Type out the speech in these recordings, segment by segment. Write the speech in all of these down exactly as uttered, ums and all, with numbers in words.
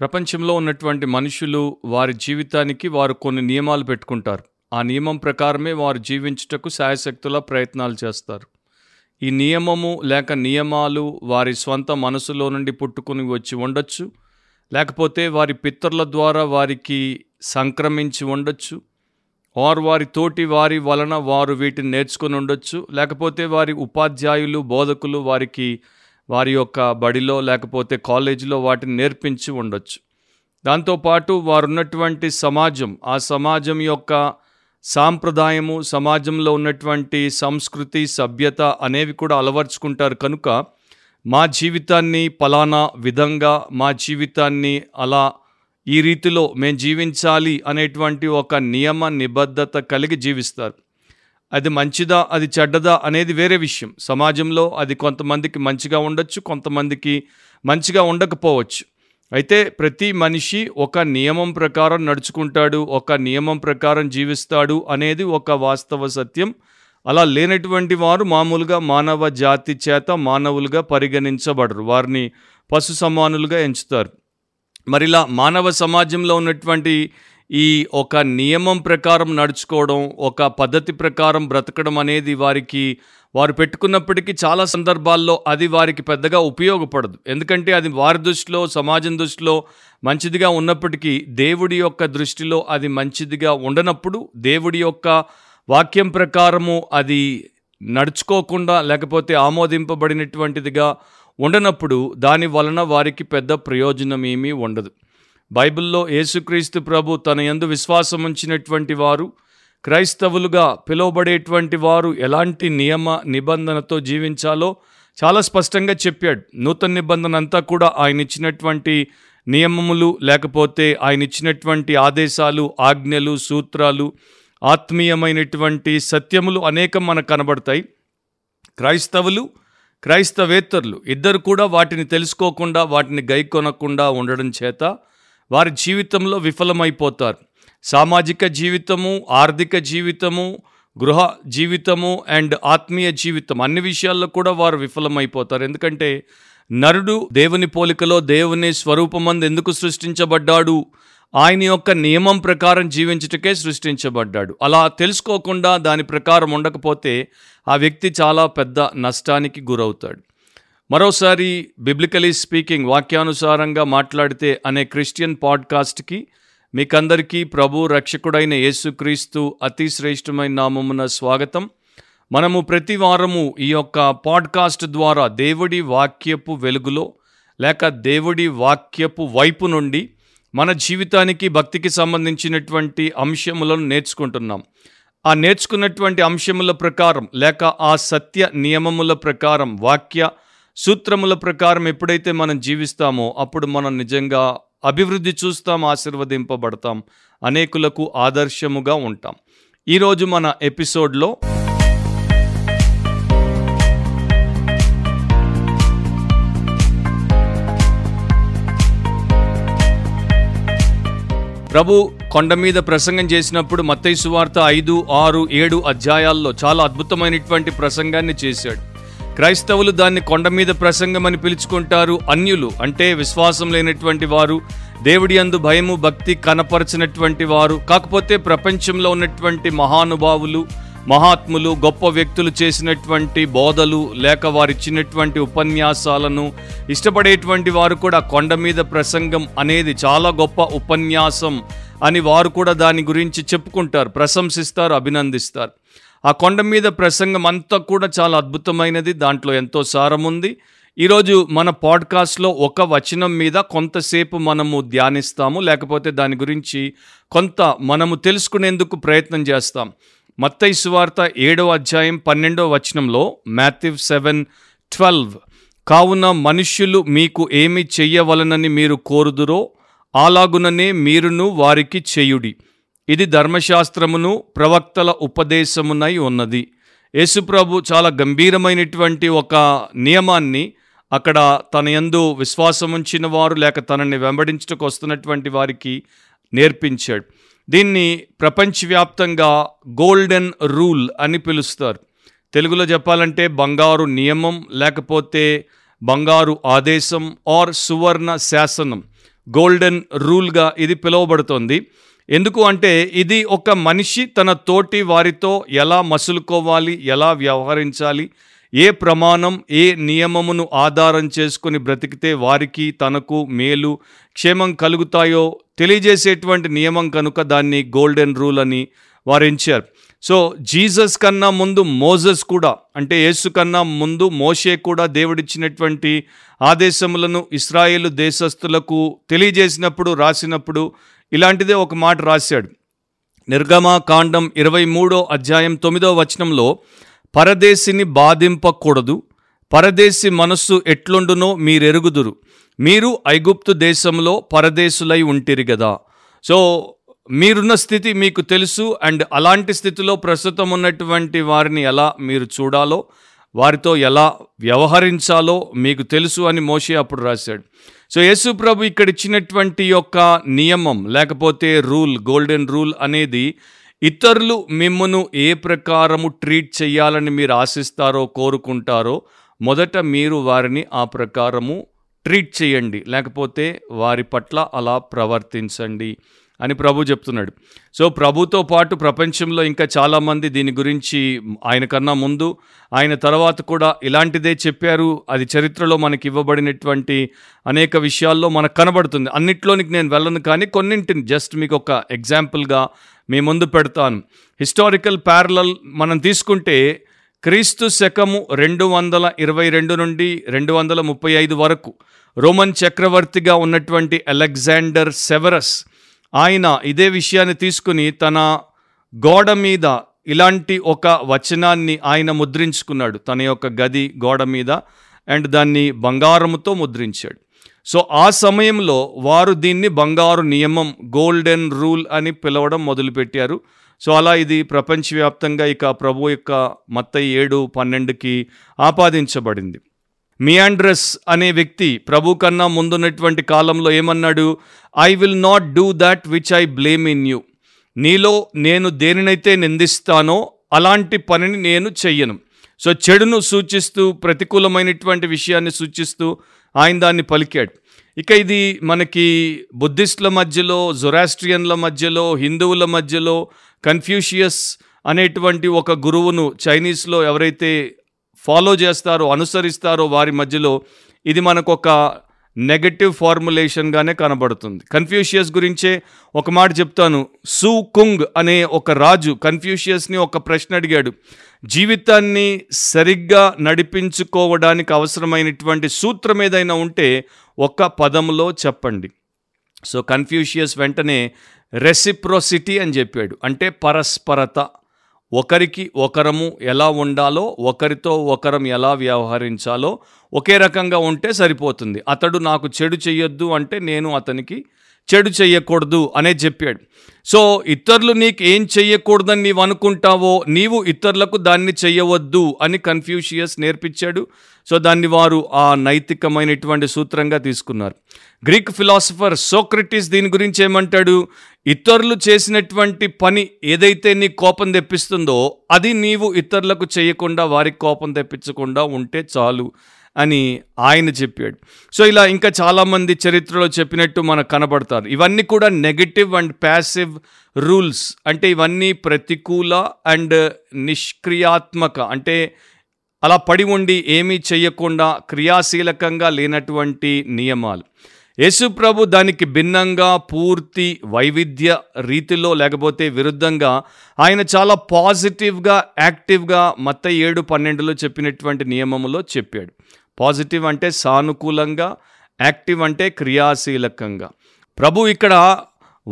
ప్రపంచంలో ఉన్నటువంటి మనుషులు వారి జీవితానికి వారు కొన్ని నియమాలు పెట్టుకుంటారు. ఆ నియమం ప్రకారమే వారు జీవించుటకు సాయశక్తుల ప్రయత్నాలు చేస్తారు. ఈ నియమము లేక నియమాలు వారి స్వంత మనసులో నుండి పుట్టుకుని వచ్చి ఉండొచ్చు, లేకపోతే వారి పితరుల ద్వారా వారికి సంక్రమించి ఉండొచ్చు, వారు వారి తోటి వారి వలన వారు వీటిని నేర్చుకుని ఉండొచ్చు, లేకపోతే వారి ఉపాధ్యాయులు బోధకులు వారికి వారి యొక్క బడిలో లేకపోతే కాలేజీలో వాటిని నేర్పించి ఉండొచ్చు. దాంతోపాటు వారున్నటువంటి సమాజం, ఆ సమాజం యొక్క సాంప్రదాయము, సమాజంలో ఉన్నటువంటి సంస్కృతి సభ్యత అనేవి కూడా అలవర్చుకుంటారు. కనుక మా జీవితాన్ని పలానా విధంగా, మా జీవితాన్ని అలా ఈ రీతిలో మేము జీవించాలి అనేటువంటి ఒక నియమ నిబద్ధత కలిగి జీవిస్తారు. అది మంచిదా అది చెడ్డదా అనేది వేరే విషయం. సమాజంలో అది కొంతమందికి మంచిగా ఉండొచ్చు, కొంతమందికి మంచిగా ఉండకపోవచ్చు. అయితే ప్రతి మనిషి ఒక నియమం ప్రకారం నడుచుకుంటాడు, ఒక నియమం ప్రకారం జీవిస్తాడు అనేది ఒక వాస్తవ సత్యం. అలా లేనటువంటి వారు మామూలుగా మానవ జాతి చేత మానవులుగా పరిగణించబడరు, వారిని పశు సమానులుగా ఎంచుతారు. మరిలా మానవ సమాజంలో ఉన్నటువంటి ఈ ఒక నియమం ప్రకారం నడుచుకోవడం, ఒక పద్ధతి ప్రకారం బ్రతకడం అనేది వారికి వారు పెట్టుకున్నప్పటికీ చాలా సందర్భాల్లో అది వారికి పెద్దగా ఉపయోగపడదు. ఎందుకంటే అది వారి దృష్టిలో, సమాజం దృష్టిలో మంచిదిగా ఉన్నప్పటికీ దేవుడి యొక్క దృష్టిలో అది మంచిదిగా ఉండనప్పుడు, దేవుడి యొక్క వాక్యం ప్రకారము అది నడుచుకోకుండా లేకపోతే ఆమోదింపబడినటువంటిదిగా ఉండనప్పుడు దాని వలన వారికి పెద్ద ప్రయోజనం ఏమీ ఉండదు. బైబిల్లో యేసుక్రీస్తు ప్రభు తన యందు విశ్వాసం ఉంచినటువంటి వారు, క్రైస్తవులుగా పిలువబడేటువంటి వారు ఎలాంటి నియమ నిబంధనతో జీవించాలో చాలా స్పష్టంగా చెప్పాడు. నూతన నిబంధన అంతా కూడా ఆయన ఇచ్చినటువంటి నియమములు, లేకపోతే ఆయన ఇచ్చినటువంటి ఆదేశాలు, ఆజ్ఞలు, సూత్రాలు, ఆత్మీయమైనటువంటి సత్యములు అనేకం మనకు కనబడతాయి. క్రైస్తవులు, క్రైస్తవేతరులు ఇద్దరు కూడా వాటిని తెలుసుకోకుండా, వాటిని గైకొనకుండా ఉండడం చేత వారి జీవితంలో విఫలమైపోతారు. సామాజిక జీవితము, ఆర్థిక జీవితము, గృహ జీవితము అండ్ ఆత్మీయ జీవితం అన్ని విషయాల్లో కూడా వారు విఫలమైపోతారు. ఎందుకంటే నరుడు దేవుని పోలికలో దేవుని స్వరూపమందు ఎందుకు సృష్టించబడ్డాడు? ఆయన యొక్క నియమం ప్రకారం జీవించుటకే సృష్టించబడ్డాడు. అలా తెలుసుకోకుండా దాని ప్రకారం ఉండకపోతే ఆ వ్యక్తి చాలా పెద్ద నష్టానికి గురవుతాడు. మరోసారి బిబ్లికలీ స్పీకింగ్ వాక్యానుసారంగా మాట్లాడితే అనే క్రిస్టియన్ పాడ్కాస్ట్కి మీకందరికీ ప్రభు రక్షకుడైన యేసుక్రీస్తు అతి శ్రేష్టమైన నామమున స్వాగతం. మనము ప్రతి వారము ఈ యొక్క పాడ్కాస్ట్ ద్వారా దేవుడి వాక్యపు వెలుగులో లేక దేవుడి వాక్యపు వైపు నుండి మన జీవితానికి భక్తికి సంబంధించినటువంటి అంశములను నేర్చుకుంటున్నాం. ఆ నేర్చుకున్నటువంటి అంశముల ప్రకారం లేక ఆ సత్య నియమముల ప్రకారం, వాక్య సూత్రముల ప్రకారం ఎప్పుడైతే మనం జీవిస్తామో అప్పుడు మనం నిజంగా అభివృద్ధి చూస్తాం, ఆశీర్వదింపబడతాం, అనేకులకు ఆదర్శముగా ఉంటాం. ఈరోజు మన ఎపిసోడ్లో ప్రభు కొండ మీద ప్రసంగం చేసినప్పుడు మత్తయి సువార్త ఐదు ఆరు ఏడు అధ్యాయాల్లో చాలా అద్భుతమైనటువంటి ప్రసంగాన్ని చేశాడు. క్రైస్తవులు దాన్ని కొండ మీద ప్రసంగం అని పిలుచుకుంటారు. అన్యులు అంటే విశ్వాసం లేనటువంటి వారు, దేవుడి యందు భయము భక్తి కనపరచినటువంటి వారు, కాకపోతే ప్రపంచంలో ఉన్నటువంటి మహానుభావులు, మహాత్ములు, గొప్ప వ్యక్తులు చేసినటువంటి బోధలు లేక వారిచ్చినటువంటి ఉపన్యాసాలను ఇష్టపడేటువంటి వారు కూడా కొండ మీద ప్రసంగం అనేది చాలా గొప్ప ఉపన్యాసం అని వారు కూడా దాని గురించి చెప్పుకుంటారు, ప్రశంసిస్తారు, అభినందిస్తారు. ఆ కొండ మీద ప్రసంగం అంతా కూడా చాలా అద్భుతమైనది, దాంట్లో ఎంతో సారముంది. ఈరోజు మన పాడ్కాస్ట్లో ఒక వచనం మీద కొంతసేపు మనము ధ్యానిస్తాము, లేకపోతే దాని గురించి కొంత మనము తెలుసుకునేందుకు ప్రయత్నం చేస్తాం. మత్తయి సువార్త ఏడవ అధ్యాయం పన్నెండవ వచనంలో మాథ్యూ సెవెన్ ట్వెల్వ్ కావున మనుష్యులు మీకు ఏమి చెయ్యవలనని మీరు కోరుదురో అలాగుననే మీరును వారికి చేయుడి, ఇది ధర్మశాస్త్రమును ప్రవక్తల ఉపదేశమునై ఉన్నది. యేసుప్రభు చాలా గంభీరమైనటువంటి ఒక నియమాన్ని అక్కడ తన యందు విశ్వాసం ఉంచిన వారు లేక తనని వెంబడించుటకు వస్తున్నటువంటి వారికి నేర్పించాడు. దీన్ని ప్రపంచవ్యాప్తంగా గోల్డెన్ రూల్ అని పిలుస్తారు. తెలుగులో చెప్పాలంటే బంగారు నియమం, లేకపోతే బంగారు ఆదేశం ఆర్ సువర్ణ శాసనం. గోల్డెన్ రూల్గా ఇది పిలువబడుతోంది. ఎందుకు అంటే ఇది ఒక మనిషి తన తోటి వారితో ఎలా మసులుకోవాలి, ఎలా వ్యవహరించాలి, ఏ ప్రమాణం, ఏ నియమమును ఆధారం చేసుకుని బ్రతికితే వారికి తనకు మేలు క్షేమం కలుగుతాయో తెలియజేసేటువంటి నియమం కనుక దాన్ని గోల్డెన్ రూల్ అని వారించారు. సో జీసస్ కన్నా ముందు మోజెస్ కూడా, అంటే యేసు కన్నా ముందు మోషే కూడా దేవుడిచ్చినటువంటి ఆదేశములను ఇశ్రాయేలు దేశస్థులకు తెలియజేసినప్పుడు రాసినప్పుడు ఇలాంటిదే ఒక మాట రాశాడు. నిర్గమకాండం ఇరవై మూడో అధ్యాయం తొమ్మిదో వచనంలో, పరదేశిని బాధింపకూడదు, పరదేశి మనస్సు ఎట్లుండునో మీరెరుగుదురు, మీరు ఐగుప్తు దేశంలో పరదేశులై ఉంటిరి కదా. సో మీరున్న స్థితి మీకు తెలుసు, అండ్ అలాంటి స్థితిలో ప్రస్తుతం ఉన్నటువంటి వారిని ఎలా మీరు చూడాలో, వారితో ఎలా వ్యవహరించాలో మీకు తెలుసు అని మోషే అప్పుడు రాశాడు. సో యేసు ప్రభు ఇక్కడ ఇచ్చినటువంటి యొక్క నియమం లేకపోతే రూల్, గోల్డెన్ రూల్ అనేది ఇతరులు మిమ్మను ఏ ప్రకారము ట్రీట్ చేయాలని మీరు ఆశిస్తారో కోరుకుంటారో మొదట మీరు వారిని ఆ ప్రకారము ట్రీట్ చేయండి, లేకపోతే వారి పట్ల అలా ప్రవర్తించండి అని ప్రభు చెప్తున్నాడు. సో ప్రభుతో పాటు ప్రపంచంలో ఇంకా చాలామంది దీని గురించి ఆయన కన్నా ముందు ఆయన తర్వాత కూడా ఇలాంటిదే చెప్పారు. అది చరిత్రలో మనకి ఇవ్వబడినటువంటి అనేక విషయాల్లో మనకు కనబడుతుంది. అన్నిట్లోనికి నేను వెళ్ళను, కానీ కొన్నింటిని జస్ట్ మీకు ఒక ఎగ్జాంపుల్గా మీ ముందు పెడతాను. హిస్టారికల్ ప్యారలల్ మనం తీసుకుంటే క్రీస్తు శకము రెండు వందల ఇరవై రెండు నుండి రెండు వందల ముప్పై ఐదు వరకు రోమన్ చక్రవర్తిగా ఉన్నటువంటి అలెగ్జాండర్ సెవెరస్, ఆయన ఇదే విషయాన్ని తీసుకుని తన గోడ మీద ఇలాంటి ఒక వచనాన్ని ఆయన ముద్రించుకున్నాడు, తన యొక్క గది గోడ మీద, అండ్ దాన్ని బంగారముతో ముద్రించాడు. సో ఆ సమయంలో వారు దీన్ని బంగారు నియమం, గోల్డెన్ రూల్ అని పిలవడం మొదలుపెట్టారు. సో అలా ఇది ప్రపంచవ్యాప్తంగా ఇక ప్రభు యొక్క మత్తయి ఏడు పన్నెండుకి ఆపాదించబడింది. మియాండ్రస్ అనే వ్యక్తి ప్రభు కన్నా ముందున్నటువంటి కాలంలో ఏమన్నాడు? I will not do that which I blame in you. నీలో నేను దేనినైతే నిందిస్తానో అలాంటి పనిని నేను చెయ్యను. సో చెడును సూచిస్తూ, ప్రతికూలమైనటువంటి విషయాన్ని సూచిస్తూ ఆయన దాన్ని పలికాడు. ఇక ఇది మనకి బుద్ధిస్టుల మధ్యలో, జొరాస్ట్రియన్ల మధ్యలో, హిందువుల మధ్యలో కన్ఫ్యూషియస్ అనేటువంటి ఒక గురువును చైనీస్లో ఎవరైతే ఫాలో చేస్తారో, అనుసరిస్తారో వారి మధ్యలో ఇది మనకు ఒక నెగటివ్ ఫార్ములేషన్గానే కనబడుతుంది. కన్ఫ్యూషియస్ గురించే ఒక మాట చెప్తాను. సు కుంగ్ అనే ఒక రాజు కన్ఫ్యూషియస్ని ఒక ప్రశ్న అడిగాడు. జీవితాన్ని సరిగ్గా నడిపించుకోవడానికి అవసరమైనటువంటి సూత్రం ఏదైనా ఉంటే ఒక్క పదంలో చెప్పండి. సో కన్ఫ్యూషియస్ వెంటనే రెసిప్రోసిటీ అని చెప్పాడు, అంటే పరస్పరత, ఒకరికి ఒకరము ఎలా ఉండాలో, ఒకరితో ఒకరం ఎలా వ్యవహరించాలో, ఒకే రకంగా ఉంటే సరిపోతుంది. అతడు నాకు చెడు చేయొద్దు అంటే నేను అతనికి చెడు చేయకూడదు అనే చెప్పాడు. సో ఇతరులు నీకు ఏం చెయ్యకూడదని నీవు అనుకుంటావో నీవు ఇతరులకు దాన్ని చెయ్యవద్దు అని కన్ఫ్యూషియస్ నేర్పించాడు. సో దాన్ని వారు ఆ నైతికమైనటువంటి సూత్రంగా తీసుకున్నారు. గ్రీక్ ఫిలాసఫర్ సోక్రటీస్ దీని గురించి ఏమంటాడు? ఇతరులు చేసినటువంటి పని ఏదైతే నీ కోపం తెప్పిస్తుందో అది నీవు ఇతరులకు చేయకుండా, వారికి కోపం తెప్పించకుండా ఉంటే చాలు అని ఆయన చెప్పాడు. సో ఇలా ఇంకా చాలామంది చరిత్రలో చెప్పినట్టు మనకు కనబడతారు. ఇవన్నీ కూడా నెగటివ్ అండ్ ప్యాసివ్ రూల్స్, అంటే ఇవన్నీ ప్రతికూల అండ్ నిష్క్రియాత్మక, అంటే అలా పడి ఉండి ఏమీ చేయకుండా క్రియాశీలకంగా లేనటువంటి నియమాలు. యేసు ప్రభు దానికి భిన్నంగా పూర్తి వైవిధ్య రీతిలో లేకపోతే విరుద్ధంగా ఆయన చాలా పాజిటివ్గా, యాక్టివ్గా మత్తయి ఏడు పన్నెండులో చెప్పినటువంటి నియమములో చెప్పాడు. పాజిటివ్ అంటే సానుకూలంగా, యాక్టివ్ అంటే క్రియాశీలకంగా. ప్రభు ఇక్కడ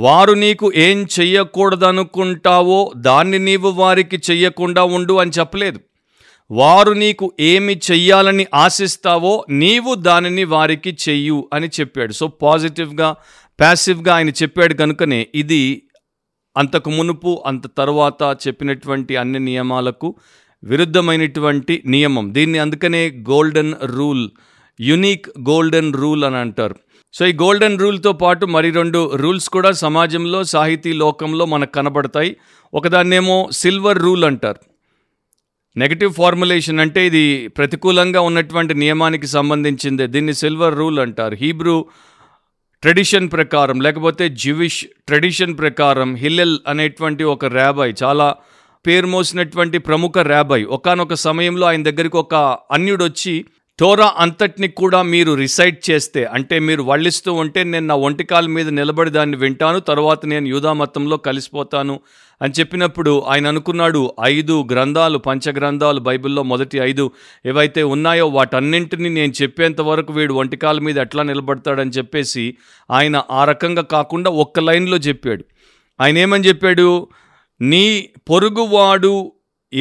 వారు నీకు ఏం చెయ్యకూడదనుకుంటావో దాన్ని నీవు వారికి చెయ్యకుండా ఉండు అని చెప్పలేదు. వారు నీకు ఏమి చెయ్యాలని ఆశిస్తావో నీవు దానిని వారికి చెయ్యు అని చెప్పాడు. సో పాజిటివ్గా, ప్యాసివ్గా ఆయన చెప్పాడు కనుకనే ఇది అంతకు మునుపు, అంత తరువాత చెప్పినటువంటి అన్ని నియమాలకు విరుద్ధమైనటువంటి నియమం. దీన్ని అందుకనే golden rule, unique golden rule అని అంటారు. సో ఈ గోల్డెన్ రూల్తో పాటు మరి రెండు రూల్స్ కూడా సమాజంలో, సాహితీ లోకంలో మనకు కనబడతాయి. ఒకదాన్నేమో సిల్వర్ రూల్ అంటారు. నెగటివ్ ఫార్ములేషన్, అంటే ఇది ప్రతికూలంగా ఉన్నటువంటి నియమానికి సంబంధించిందే. దీన్ని సిల్వర్ రూల్ అంటారు. హీబ్రూ ట్రెడిషన్ ప్రకారం లేకపోతే జ్యూయిష్ ట్రెడిషన్ ప్రకారం హిల్లెల్ అనేటువంటి ఒక ర్యాబాయ్, చాలా పేరు మోసినటువంటి ప్రముఖ ర్యాబాయ్, ఒకానొక సమయంలో ఆయన దగ్గరికి ఒక అన్యుడు వచ్చి, టోరా అంతటిని కూడా మీరు రిసైట్ చేస్తే, అంటే మీరు వల్లిస్తూ ఉంటే నేను నా ఒంటికాల మీద నిలబడి దాన్ని వింటాను, తర్వాత నేను యూదా మతంలో కలిసిపోతాను అని చెప్పినప్పుడు ఆయన అనుకున్నాడు, ఐదు గ్రంథాలు పంచగ్రంథాలు బైబిల్లో మొదటి ఐదు ఏవైతే ఉన్నాయో వాటన్నింటినీ నేను చెప్పేంత వరకు వీడు ఒంటికాల మీద ఎట్లా నిలబడతాడని చెప్పేసి ఆయన ఆ రకంగా కాకుండా ఒక్క లైన్లో చెప్పాడు. ఆయన ఏమని చెప్పాడు, నీ పొరుగువాడు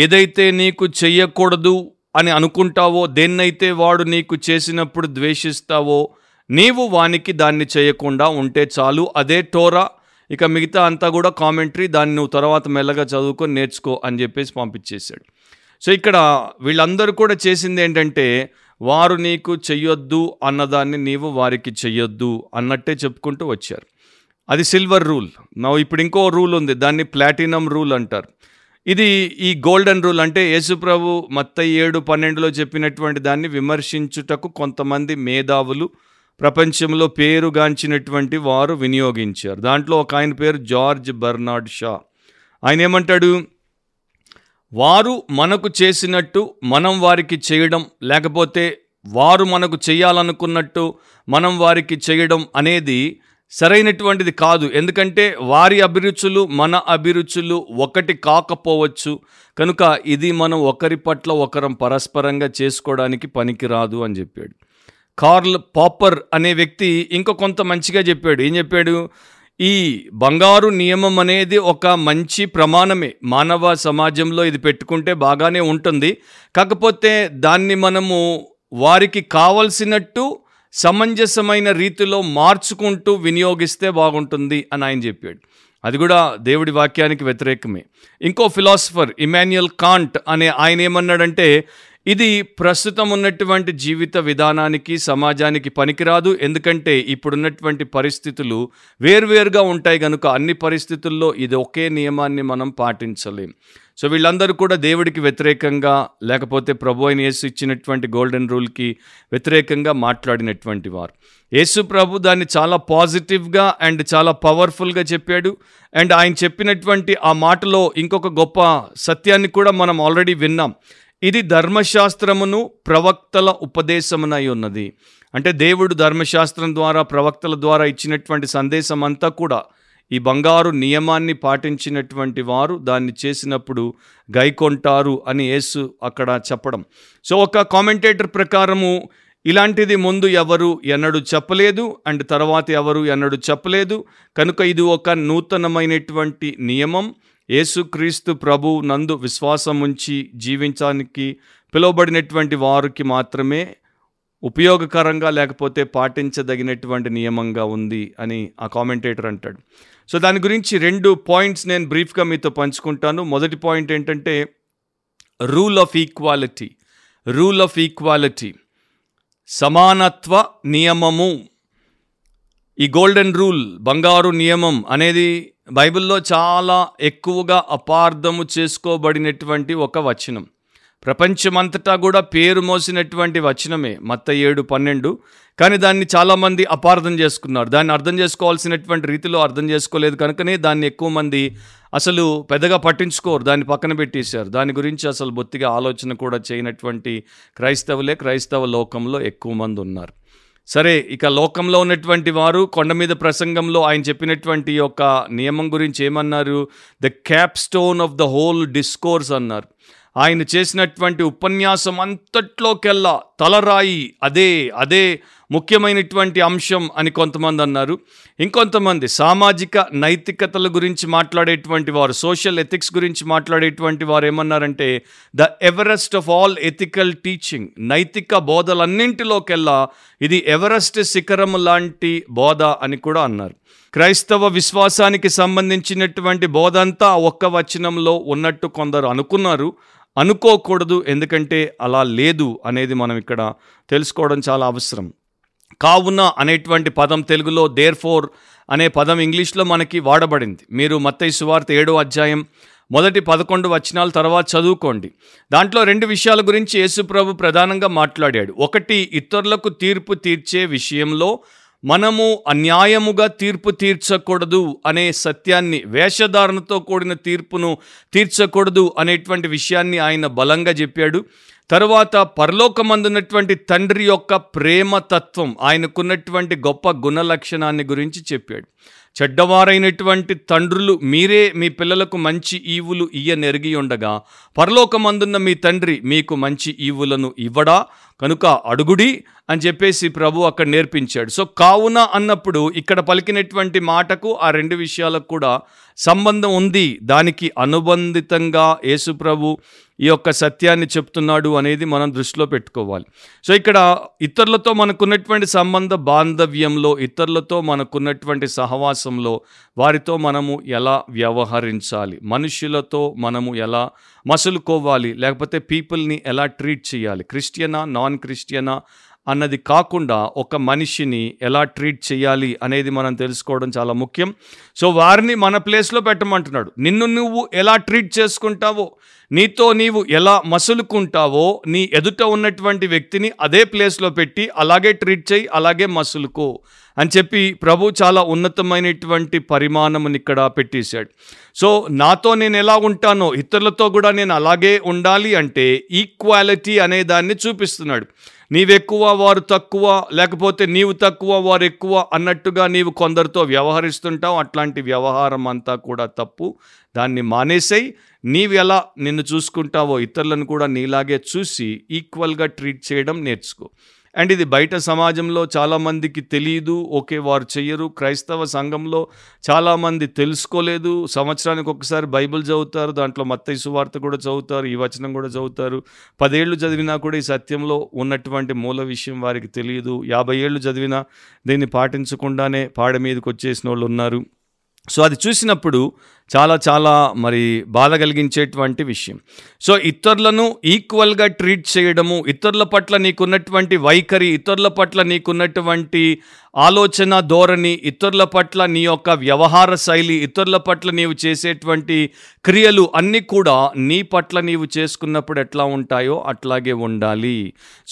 ఏదైతే నీకు చెయ్యకూడదు అని అనుకుంటావో, దేన్నైతే వాడు నీకు చేసినప్పుడు ద్వేషిస్తావో, నీవు వానికి దాన్ని చేయకుండా ఉంటే చాలు, అదే టోరా. ఇక మిగతా అంతా కూడా కామెంటరీ, దాన్ని నువ్వు తర్వాత మెల్లగా చదువుకొని నేర్చుకో అని చెప్పేసి పంపించేశాడు. సో ఇక్కడ వీళ్ళందరూ కూడా చేసింది ఏంటంటే, వారు నీకు చెయ్యొద్దు అన్నదాన్ని నీవు వారికి చెయ్యొద్దు అన్నట్టే చెప్పుకుంటూ వచ్చారు. అది సిల్వర్ రూల్. నా ఇప్పుడు ఇంకో రూల్ ఉంది, దాన్ని ప్లాటినం రూల్ అంటారు. ఇది ఈ గోల్డెన్ రూల్ అంటే యేసుప్రభు మత్తయి ఏడు పన్నెండులో చెప్పినటువంటి దాన్ని విమర్శించుటకు కొంతమంది మేధావులు ప్రపంచంలో పేరుగాంచినటువంటి వారు వినియోగించారు. దాంట్లో ఒక ఆయన పేరు జార్జ్ బర్నార్డ్ షా. ఆయన ఏమంటాడు, వారు మనకు చేసినట్టు మనం వారికి చేయడం, లేకపోతే వారు మనకు చేయాలనుకున్నట్టు మనం వారికి చేయడం అనేది సరైనటువంటిది కాదు. ఎందుకంటే వారి అభిరుచులు మన అభిరుచులు ఒకటి కాకపోవచ్చు, కనుక ఇది మనం ఒకరి పట్ల ఒకరం పరస్పరంగా చేసుకోవడానికి పనికిరాదు అని చెప్పాడు. కార్ల్ పాపర్ అనే వ్యక్తి ఇంకా కొంత మంచిగా చెప్పాడు. ఏం చెప్పాడు, ఈ బంగారు నియమం అనేది ఒక మంచి ప్రమాణమే, మానవ సమాజంలో ఇది పెట్టుకుంటే బాగానే ఉంటుంది, కాకపోతే దాన్ని మనము వారికి కావలసినట్టు సమంజసమైన రీతిలో మార్చుకుంటూ వినియోగిస్తే బాగుంటుంది అని ఆయన చెప్పాడు. అది కూడా దేవుడి వాక్యానికి వ్యతిరేకమే. ఇంకో ఫిలాసఫర్ ఇమాన్యుయల్ కాంట్ అనే ఆయన ఏమన్నాడంటే, ఇది ప్రస్తుతం ఉన్నటువంటి జీవిత విధానానికి సమాజానికి పనికిరాదు, ఎందుకంటే ఇప్పుడున్నటువంటి పరిస్థితులు వేర్వేరుగా ఉంటాయి కనుక అన్ని పరిస్థితుల్లో ఇది ఒకే నియమాన్ని మనం పాటించలేం. సో వీళ్ళందరూ కూడా దేవుడికి వ్యతిరేకంగా, లేకపోతే ప్రభు అయిన యేసు ఇచ్చినటువంటి గోల్డెన్ రూల్కి వ్యతిరేకంగా మాట్లాడినటువంటి వారు. యేసు ప్రభు దాన్ని చాలా పాజిటివ్గా అండ్ చాలా పవర్ఫుల్గా చెప్పాడు. అండ్ ఆయన చెప్పినటువంటి ఆ మాటలో ఇంకొక గొప్ప సత్యాన్ని కూడా మనం ఆల్రెడీ విన్నాం. ఇది ధర్మశాస్త్రమును ప్రవక్తల ఉపదేశమునై ఉన్నది. అంటే దేవుడు ధర్మశాస్త్రం ద్వారా ప్రవక్తల ద్వారా ఇచ్చినటువంటి సందేశం అంతా కూడా ఈ బంగారు నియమాన్ని పాటించినటువంటి వారు దాన్ని చేసినప్పుడు గైకొంటారు అని యేసు అక్కడ చెప్పడం. సో ఒక కామెంటేటర్ ప్రకారము ఇలాంటిది ముందు ఎవరు ఎన్నడూ చెప్పలేదు, అండ్ తర్వాత ఎవరు ఎన్నడూ చెప్పలేదు, కనుక ఇది ఒక నూతనమైనటువంటి నియమం. యేసుక్రీస్తు ప్రభు నందు విశ్వాసం ఉంచి జీవించడానికి పిలువబడినటువంటి వారికి మాత్రమే ఉపయోగకరంగా, లేకపోతే పాటించదగినటువంటి నియమంగా ఉంది అని ఆ కామెంటేటర్ అంటాడు. సో దాని గురించి రెండు పాయింట్స్ నేను బ్రీఫ్గా మీతో పంచుకుంటాను. మొదటి పాయింట్ ఏంటంటే rule of equality, rule of equality సమానత్వ నియమము. ఈ గోల్డెన్ రూల్ బంగారు నియమం అనేది బైబిల్లో చాలా ఎక్కువగా అపార్థము చేసుకోబడినటువంటి ఒక వచనం, ప్రపంచమంతటా కూడా పేరు మోసినటువంటి వచనమే మత్తయి ఏడు పన్నెండు. కానీ దాన్ని చాలామంది అపార్థం చేసుకున్నారు, దాన్ని అర్థం చేసుకోవాల్సినటువంటి రీతిలో అర్థం చేసుకోలేదు, కనుకనే దాన్ని ఎక్కువ మంది అసలు పెద్దగా పట్టించుకోరు, దాన్ని పక్కన పెట్టేశారు. దాని గురించి అసలు బొత్తిగా ఆలోచన కూడా చేయనటువంటి క్రైస్తవులే క్రైస్తవ లోకంలో ఎక్కువ మంది ఉన్నారు. సరే, ఇక లోకంలో ఉన్నటువంటి వారు కొండ మీద ప్రసంగంలో ఆయన చెప్పినటువంటి యొక్క నియమం గురించి ఏమన్నారు, the capstone of the whole discourse అన్నారు. ఆయన చేసినటువంటి ఉపన్యాసం అంతట్లోకెల్లా తలరాయి అదే అదే ముఖ్యమైనటువంటి అంశం అని కొంతమంది అన్నారు. ఇంకొంతమంది సామాజిక నైతికతల గురించి మాట్లాడేటువంటి వారు, సోషల్ ఎథిక్స్ గురించి మాట్లాడేటువంటి వారు ఏమన్నారంటే, the Everest of all ethical teaching, నైతిక బోధలన్నింటిలోకెల్లా ఇది ఎవరెస్ట్ శిఖరం లాంటి బోధ అని కూడా అన్నారు. క్రైస్తవ విశ్వాసానికి సంబంధించినటువంటి బోధ అంతా ఒక్క వచనంలో ఉన్నట్టు కొందరు అనుకున్నారు, అనుకోకూడదు, ఎందుకంటే అలా లేదు అనేది మనం ఇక్కడ తెలుసుకోవడం చాలా అవసరం. కావున అనేటువంటి పదం తెలుగులో దేర్ ఫోర్ అనే పదం ఇంగ్లీష్లో మనకి వాడబడింది. మీరు మత్తయి సువార్త ఏడో అధ్యాయం మొదటి పదకొండు వచనాల తర్వాత చదువుకోండి. దాంట్లో రెండు విషయాల గురించి యేసు ప్రభు ప్రధానంగా మాట్లాడాడు. ఒకటి, ఇతరులకు తీర్పు తీర్చే విషయంలో మనము అన్యాయముగా తీర్పు తీర్చకూడదు అనే సత్యాన్ని, వేషధారణతో కూడిన తీర్పును తీర్చకూడదు అనేటువంటి విషయాన్ని ఆయన బలంగా చెప్పాడు. తరువాత పరలోకమందున్నటువంటి తండ్రి యొక్క ప్రేమతత్వం, ఆయనకున్నటువంటి గొప్ప గుణ లక్షణాన్ని గురించి చెప్పాడు. చెడ్డవారైనటువంటి తండ్రులు మీరే మీ పిల్లలకు మంచి ఈవులు ఇయ్యనెరిగి ఉండగా పరలోకమందున్న మీ తండ్రి మీకు మంచి ఈవులను ఇవ్వడా, కనుక అడుగుడి అని చెప్పేసి ప్రభు అక్కడ నేర్పించాడు. సో కావున అన్నప్పుడు ఇక్కడ పలికినటువంటి మాటకు ఆ రెండు విషయాలకు కూడా సంబంధం ఉంది. దానికి అనుబంధితంగా యేసు ప్రభు ఈ యొక్క సత్యాన్ని చెప్తున్నాడు అనేది మనం దృష్టిలో పెట్టుకోవాలి. సో ఇక్కడ ఇతరులతో మనకున్నటువంటి సంబంధ బాంధవ్యంలో, ఇతరులతో మనకున్నటువంటి సహవాసంలో వారితో మనము ఎలా వ్యవహరించాలి, మనుషులతో మనము ఎలా మసులుకోవాలి, లేకపోతే పీపుల్ని ఎలా ట్రీట్ చేయాలి, క్రిస్టియనా నాన్ క్రిస్టియనా అన్నది కాకుండా ఒక మనిషిని ఎలా ట్రీట్ చేయాలి అనేది మనం తెలుసుకోవడం చాలా ముఖ్యం. సో వారిని మన ప్లేస్లో పెట్టమంటున్నాడు. నిన్ను నువ్వు ఎలా ట్రీట్ చేసుకుంటావో, నీతో నీవు ఎలా మసులుకుంటావో, నీ ఎదుట ఉన్నటువంటి వ్యక్తిని అదే ప్లేస్లో పెట్టి అలాగే ట్రీట్ చేయి, అలాగే మసులుకో అని చెప్పి ప్రభు చాలా ఉన్నతమైనటువంటి పరిమాణమును ఇక్కడ పెట్టేశాడు. సో నాతో నేను ఎలా ఉంటానో ఇతరులతో కూడా నేను అలాగే ఉండాలి అంటే ఈక్వాలిటీ అనే దాన్ని చూపిస్తున్నాడు. నీవెక్కువ వారు తక్కువ, లేకపోతే నీవు తక్కువ వారు ఎక్కువ అన్నట్టుగా నీవు కొందరితో వ్యవహరిస్తుంటావు. అట్లాంటి వ్యవహారం అంతా కూడా తప్పు. దాన్ని మానేసేయి. నీవు ఎలా నిన్ను చూసుకుంటావో ఇతరులను కూడా నీలాగే చూసి ఈక్వల్గా ట్రీట్ చేయడం నేర్చుకో. అండ్ ఇది బయట సమాజంలో చాలామందికి తెలియదు, ఓకే వారు చెయ్యరు. క్రైస్తవ సంఘంలో చాలామంది తెలుసుకోలేదు. సంవత్సరానికి ఒకసారి బైబిల్ చదువుతారు, దాంట్లో మత్తయి సువార్త కూడా చదువుతారు, ఈ వచనం కూడా చదువుతారు. పదేళ్ళు చదివినా కూడా ఈ సత్యంలో ఉన్నటువంటి మూల విషయం వారికి తెలియదు. యాభై ఏళ్ళు చదివినా దీన్ని పాటించకుండానే పాడ మీదకి వచ్చేసిన వాళ్ళు ఉన్నారు. సో అది చూసినప్పుడు చాలా చాలా మరి బాధ కలిగించేటువంటి విషయం. సో ఇతరులను ఈక్వల్గా ట్రీట్ చేయడము, ఇతరుల పట్ల నీకున్నటువంటి వైఖరి, ఇతరుల పట్ల నీకున్నటువంటి ఆలోచన ధోరణి, ఇతరుల పట్ల నీ యొక్క వ్యవహార శైలి, ఇతరుల పట్ల నీవు చేసేటువంటి క్రియలు అన్నీ కూడా నీ పట్ల నీవు చేసుకున్నప్పుడు ఎట్లా ఉంటాయో అట్లాగే ఉండాలి.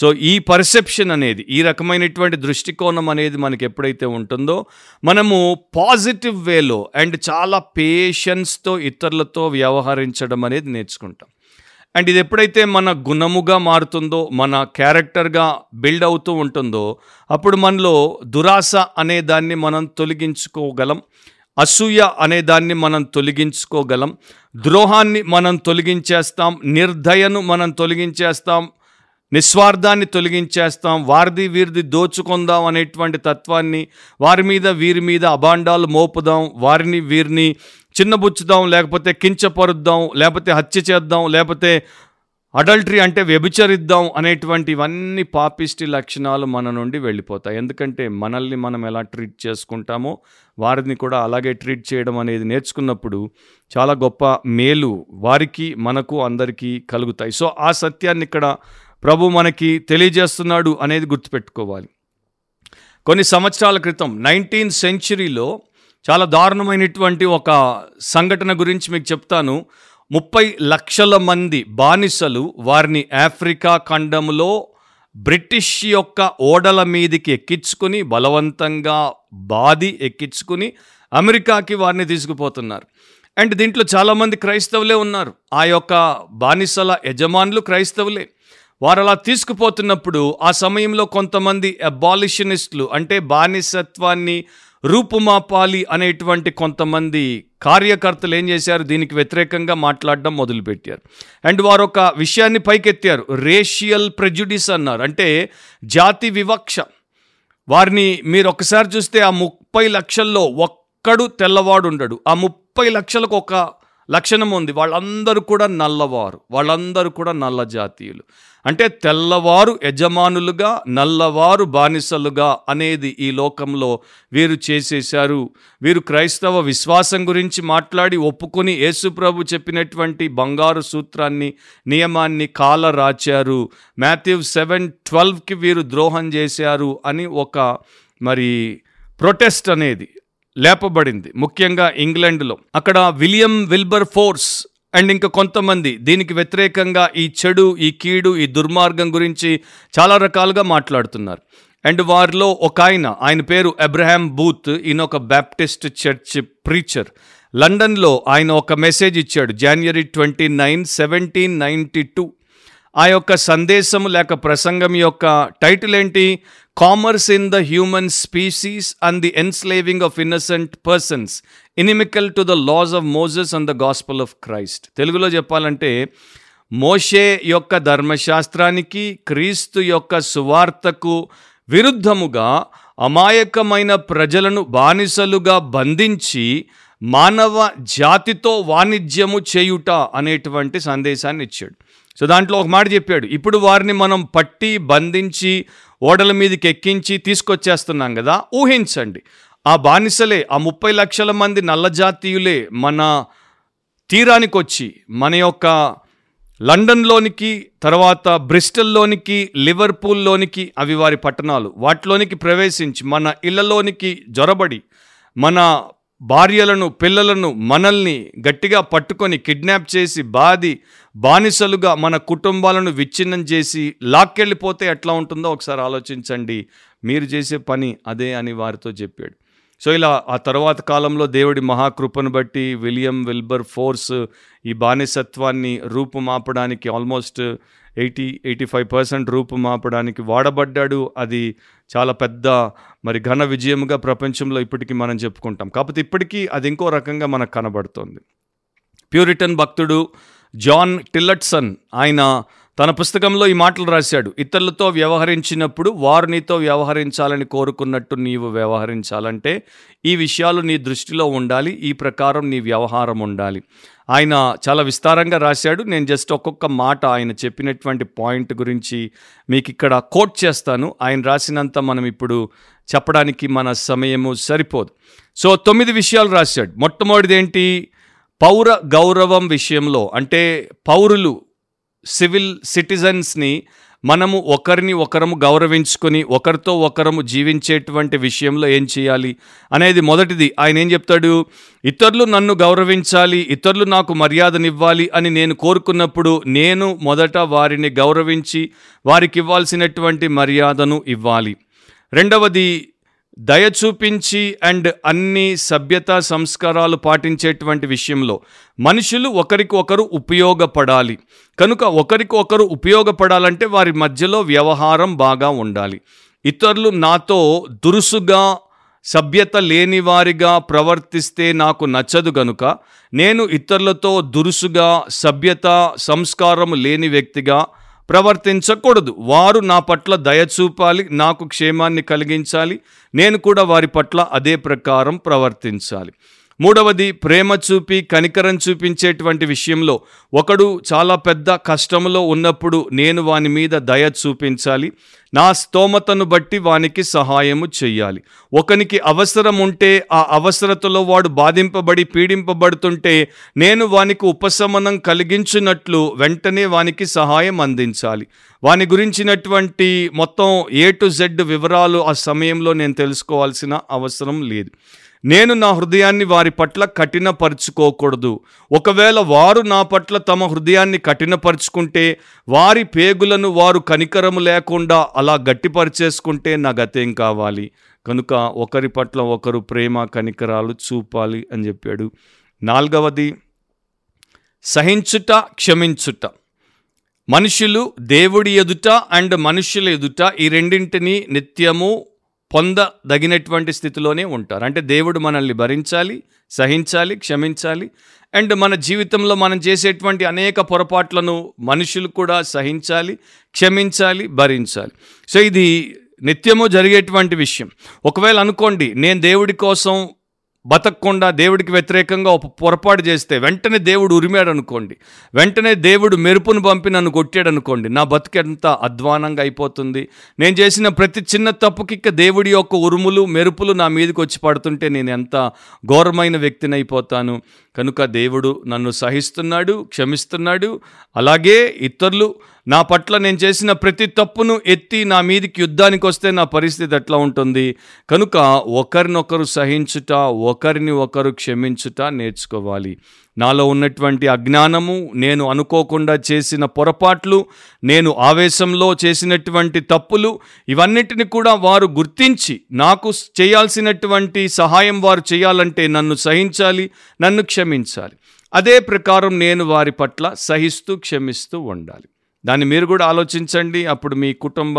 సో ఈ పర్సెప్షన్ అనేది, ఈ రకమైనటువంటి దృష్టికోణం అనేది మనకి ఎప్పుడైతే ఉంటుందో మనము పాజిటివ్ వేలో అండ్ చాలా పేషెంట్ తో ఇతరులతో వ్యవహరించడం అనేది నేర్చుకుంటాం. అండ్ ఇది ఎప్పుడైతే మన గుణముగా మారుతుందో, మన క్యారెక్టర్గా బిల్డ్ అవుతూ ఉంటుందో, అప్పుడు మనలో దురాశ అనే దాన్ని మనం తొలగించుకోగలం, అసూయ అనే దాన్ని మనం తొలగించుకోగలం, ద్రోహాన్ని మనం తొలగించేస్తాం, నిర్దయను మనం తొలగించేస్తాం, నిస్వార్థాన్ని తొలగించేస్తాం, వారిది వీరిది దోచుకుందాం అనేటువంటి తత్వాన్ని, వారి మీద వీరి మీద అభాండాలు మోపుదాం, వారిని వీరిని చిన్నబుచ్చుదాం, లేకపోతే కించపరుద్దాం, లేకపోతే హత్య చేద్దాం, లేకపోతే అడల్టరీ అంటే వ్యభిచరిద్దాం అనేటువంటి ఇవన్నీ పాపిష్టి లక్షణాలు మన నుండి వెళ్ళిపోతాయి. ఎందుకంటే మనల్ని మనం ఎలా ట్రీట్ చేసుకుంటామో వారిని కూడా అలాగే ట్రీట్ చేయడం అనేది నేర్చుకున్నప్పుడు చాలా గొప్ప మేలు వారికి మనకు అందరికీ కలుగుతాయి. సో ఆ సత్యాన్ని ఇక్కడ ప్రభు మనకి తెలియజేస్తున్నాడు అనేది గుర్తుపెట్టుకోవాలి. కొన్ని సంవత్సరాల క్రితం నైన్టీన్త్ సెంచురీలో చాలా దారుణమైనటువంటి ఒక సంఘటన గురించి మీకు చెప్తాను. ముప్పై లక్షల మంది బానిసలు వారిని ఆఫ్రికా ఖండంలో బ్రిటిష్ యొక్క ఓడల మీదకి ఎక్కించుకుని, బలవంతంగా బాది ఎక్కించుకుని అమెరికాకి వారిని తీసుకుపోతున్నారు. అండ్ దీంట్లో చాలామంది క్రైస్తవులే ఉన్నారు. ఆ యొక్క బానిసల యజమానులు క్రైస్తవులే. వారు అలా తీసుకుపోతున్నప్పుడు ఆ సమయంలో కొంతమంది అబాలిషనిస్టులు, అంటే బానిసత్వాన్ని రూపుమాపాలి అనేటువంటి కొంతమంది కార్యకర్తలు ఏం చేశారు, దీనికి వ్యతిరేకంగా మాట్లాడడం మొదలుపెట్టారు. అండ్ వారు ఒక విషయాన్ని పైకెత్తారు, రేషియల్ ప్రెజుడిస్ అన్నారు, అంటే జాతి వివక్ష. వారిని మీరు ఒకసారి చూస్తే ఆ ముప్పై లక్షల్లో ఒక్కడు తెల్లవాడు ఉండడు. ఆ ముప్పై లక్షలకు ఒక లక్షణం ఉంది, వాళ్ళందరూ కూడా నల్లవారు, వాళ్ళందరూ కూడా నల్ల జాతీయులు. అంటే తెల్లవారు యజమానులుగా, నల్లవారు బానిసలుగా అనేది ఈ లోకంలో వీరు చేసేశారు. వీరు క్రైస్తవ విశ్వాసం గురించి మాట్లాడి ఒప్పుకొని యేసు ప్రభు చెప్పినటువంటి బంగారు సూత్రాన్ని, నియమాన్ని కాల రాచారు. మాథ్యూ సెవెన్ ట్వెల్వ్కి వీరు ద్రోహం చేశారు అని ఒక మరి ప్రొటెస్ట్ అనేది లేపబడింది, ముఖ్యంగా ఇంగ్లాండ్లో. అక్కడ విలియం విల్బర్ ఫోర్స్ అండ్ ఇంకా కొంతమంది దీనికి వ్యతిరేకంగా ఈ చెడు, ఈ కీడు, ఈ దుర్మార్గం గురించి చాలా రకాలుగా మాట్లాడుతున్నారు. అండ్ వారిలో ఒక ఆయన, ఆయన పేరు అబ్రహాం బూత్. ఈయన ఒక బ్యాప్టిస్ట్ చర్చ్ ప్రీచర్. లండన్లో ఆయన ఒక మెసేజ్ ఇచ్చాడు జనవరి twenty nine seventeen ninety two. ఆ యొక్క సందేశం లేక ప్రసంగం యొక్క టైటిల్ ఏంటి? Commerce in the human species and the enslaving of innocent persons, inimical to the laws of Moses and the gospel of Christ. తెలుగులో చెప్పాలంటే మోషే యొక్క ధర్మశాస్త్రానికి, క్రీస్తు యొక్క సువార్తకు విరుద్ధముగా అమాయకమైన ప్రజలను బానిసలుగా బంధించి మానవ జాతితో వాణిజ్యము చేయుట అనేటువంటి సందేశాన్ని ఇచ్చాడు. సో దాంట్లో ఒక మాట చెప్పాడు, ఇప్పుడు వారిని మనం పట్టి బంధించి ఓడల మీదకి ఎక్కించి తీసుకొచ్చేస్తున్నాం కదా, ఊహించండి ఆ బానిసలే, ఆ ముప్పై లక్షల మంది నల్ల జాతీయులే మన తీరానికి వచ్చి మన యొక్క లండన్లోనికి, తర్వాత బ్రిస్టల్లోనికి, లివర్పూల్లోనికి, అవి వారి పట్టణాలు, వాటిలోనికి ప్రవేశించి మన ఇళ్లలోనికి జొరబడి మన భార్యలను, పిల్లలను, మనల్ని గట్టిగా పట్టుకొని కిడ్నాప్ చేసి బాధి బానిసలుగా మన కుటుంబాలను విచ్ఛిన్నం చేసి లాక్కెళ్ళిపోతే ఎట్లా ఉంటుందో ఒకసారి ఆలోచించండి, మీరు చేసే పని అదే అని వారితో చెప్పాడు. సో ఇలా ఆ తర్వాత కాలంలో దేవుడి మహాకృపను బట్టి విలియం విల్బర్ ఫోర్స్ ఈ బానిసత్వాన్ని రూపుమాపడానికి almost eighty eighty five percent రూపుమాపడానికి వాడబడ్డాడు. అది చాలా పెద్ద మరి ఘన విజయంగా ప్రపంచంలో ఇప్పటికీ మనం చెప్పుకుంటాం. కాకపోతే ఇప్పటికీ అది ఇంకో రకంగా మనకు కనబడుతుంది. ప్యూరిటన్ భక్తుడు జాన్ టిల్లట్సన్ ఆయన తన పుస్తకంలో ఈ మాటలు రాశాడు, ఇతరులతో వ్యవహరించినప్పుడు వారు నీతో వ్యవహరించాలని కోరుకున్నట్టు నీవు వ్యవహరించాలంటే ఈ విషయాలు నీ దృష్టిలో ఉండాలి, ఈ ప్రకారం నీ వ్యవహారం ఉండాలి. ఆయన చాలా విస్తారంగా రాశాడు. నేను జస్ట్ ఒక్కొక్క మాట ఆయన చెప్పినటువంటి పాయింట్ గురించి మీకు ఇక్కడ కోట్ చేస్తాను. ఆయన రాసినంత మనం ఇప్పుడు చెప్పడానికి మన సమయము సరిపోదు. సో తొమ్మిది విషయాలు రాశాడు. మొట్టమొదటిది ఏంటి? పౌర గౌరవం విషయంలో, అంటే పౌరులు, సివిల్ సిటిజన్స్ని మనము ఒకరిని ఒకరము గౌరవించుకొని ఒకరితో ఒకరము జీవించేటువంటి విషయంలో ఏం చేయాలి అనేది మొదటిది. ఆయన ఏం చెప్తాడు? ఇతరులు నన్ను గౌరవించాలి, ఇతరులు నాకు మర్యాదనివ్వాలి అని నేను కోరుకున్నప్పుడు నేను మొదట వారిని గౌరవించి వారికి ఇవ్వాల్సినటువంటి మర్యాదను ఇవ్వాలి. రెండవది, దయ చూపించి అండ్ అన్ని సభ్యత సంస్కారాలు పాటించేటువంటి విషయంలో మనుషులు ఒకరికొకరు ఉపయోగపడాలి. కనుక ఒకరికొకరు ఉపయోగపడాలంటే వారి మధ్యలో వ్యవహారం బాగా ఉండాలి. ఇతరులు నాతో దురుసుగా, సభ్యత లేనివారిగా ప్రవర్తిస్తే నాకు నచ్చదు. గనుక నేను ఇతరులతో దురుసుగా, సభ్యత సంస్కారం లేని వ్యక్తిగా ప్రవర్తించకూడదు. వారు నా పట్ల దయ చూపాలి, నాకు క్షేమాన్ని కలిగించాలి, నేను కూడా వారి పట్ల అదే ప్రకారం ప్రవర్తించాలి. మూడవది, ప్రేమ చూపి కనికరం చూపించేటువంటి విషయంలో ఒకడు చాలా పెద్ద కష్టంలో ఉన్నప్పుడు నేను వాని మీద దయ చూపించాలి, నా స్తోమతను బట్టి వానికి సహాయము చేయాలి. ఒకనికి అవసరం ఉంటే ఆ అవసరతలో వాడు బాధింపబడి పీడింపబడుతుంటే నేను వానికి ఉపశమనం కలిగించినట్లు వెంటనే వానికి సహాయం అందించాలి. వాని గురించినటువంటి మొత్తం ఏ టు జెడ్ వివరాలు ఆ సమయంలో నేను తెలుసుకోవాల్సిన అవసరం లేదు. నేను నా హృదయాన్ని వారి పట్ల కఠినపరుచుకోకూడదు. ఒకవేళ వారు నా పట్ల తమ హృదయాన్ని కఠినపరుచుకుంటే, వారి పేగులను వారు కనికరము లేకుండా అలా గట్టిపరిచేసుకుంటే నా గతేం కావాలి? కనుక ఒకరి పట్ల ఒకరు ప్రేమ కనికరాలు చూపాలి అని చెప్పాడు. నాలుగవది, సహించుట, క్షమించుట. మనుషులు దేవుడి ఎదుట అండ్ మనుషుల ఎదుట ఈ రెండింటినీ నిత్యము పొందదగినటువంటి స్థితిలోనే ఉంటారు. అంటే దేవుడు మనల్ని భరించాలి, సహించాలి, క్షమించాలి. అండ్ మన జీవితంలో మనం చేసేటువంటి అనేక పొరపాట్లను మనుషులు కూడా సహించాలి, క్షమించాలి, భరించాలి. సో ఇది నిత్యము జరిగేటువంటి విషయం. ఒకవేళ అనుకోండి నేను దేవుడి కోసం బతకకుండా దేవుడికి వ్యతిరేకంగా ఒక పొరపాటు చేస్తే వెంటనే దేవుడు ఉరిమాడు అనుకోండి, వెంటనే దేవుడు మెరుపును పంపి నన్ను కొట్టాడు అనుకోండి, నా బతికెంత అధ్వానంగా అయిపోతుంది. నేను చేసిన ప్రతి చిన్న తప్పుకిక్క దేవుడి యొక్క ఉరుములు, మెరుపులు నా మీదకి వచ్చి పడుతుంటే నేను ఎంత ఘోరమైన వ్యక్తిని అయిపోతాను. కనుక దేవుడు నన్ను సహిస్తున్నాడు, క్షమిస్తున్నాడు. అలాగే ఇతరులు నా పట్ల నేను చేసిన ప్రతి తప్పును ఎత్తి నా మీదికి యుద్ధానికి వస్తే నా పరిస్థితి ఎట్లా ఉంటుంది? కనుక ఒకరినొకరు సహించుట, ఒకరిని ఒకరు క్షమించుట నేర్చుకోవాలి. నాలో ఉన్నటువంటి అజ్ఞానము, నేను అనుకోకుండా చేసిన పొరపాట్లు, నేను ఆవేశంలో చేసినటువంటి తప్పులు, ఇవన్నిటిని కూడా వారు గుర్తించి నాకు చేయాల్సినటువంటి సహాయం వారు చేయాలంటే నన్ను సహించాలి, నన్ను క్షమించాలి. అదే ప్రకారం నేను వారి పట్ల సహిస్తూ క్షమిస్తూ ఉండాలి. దాన్ని మీరు కూడా ఆలోచించండి. అప్పుడు మీ కుటుంబ